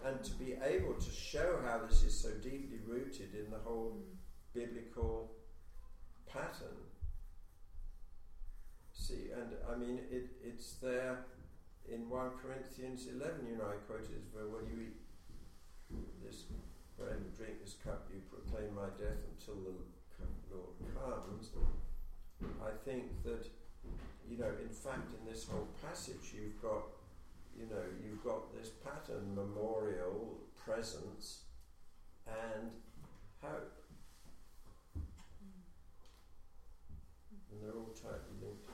and to be able to show how this is so deeply rooted in the whole biblical pattern. See, and I mean, it's there in 1 Corinthians 11, you know, I quoted it, where when you eat this bread and drink this cup, you proclaim my death until the Lord comes. I think that, you know, in fact, in this whole passage, you've got this pattern, memorial, presence, and hope. And they're all tightly linked.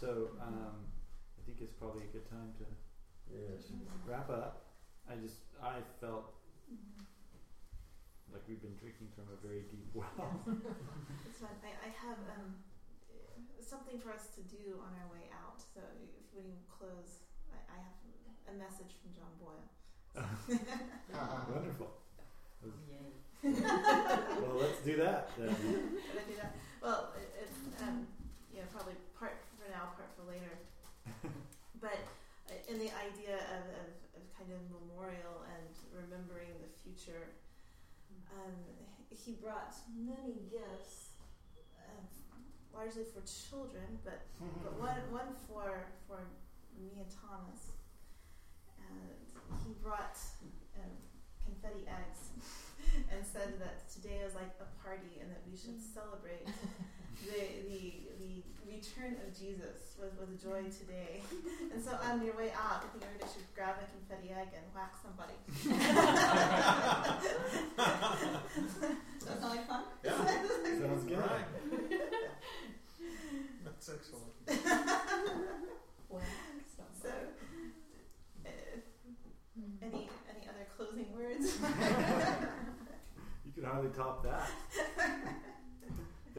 So I think it's probably a good time to wrap up. I felt like we've been drinking from a very deep well. It's fun. I have something for us to do on our way out. So if we close, I have a message from John Boyle. Wonderful. Yay. Well, let's do that then. Well, it's probably part for now, part for later. But in the idea of kind of memorial and remembering the future, he brought many gifts, largely for children, but one for me and Thomas. And he brought confetti eggs and said that today is like a party and that we should celebrate the return of Jesus was a joy today. And so on your way out, I think everybody should grab a confetti egg and whack somebody. Does that sound like fun? Yeah. Sounds good. That's excellent. So, any other closing words? You can hardly top that.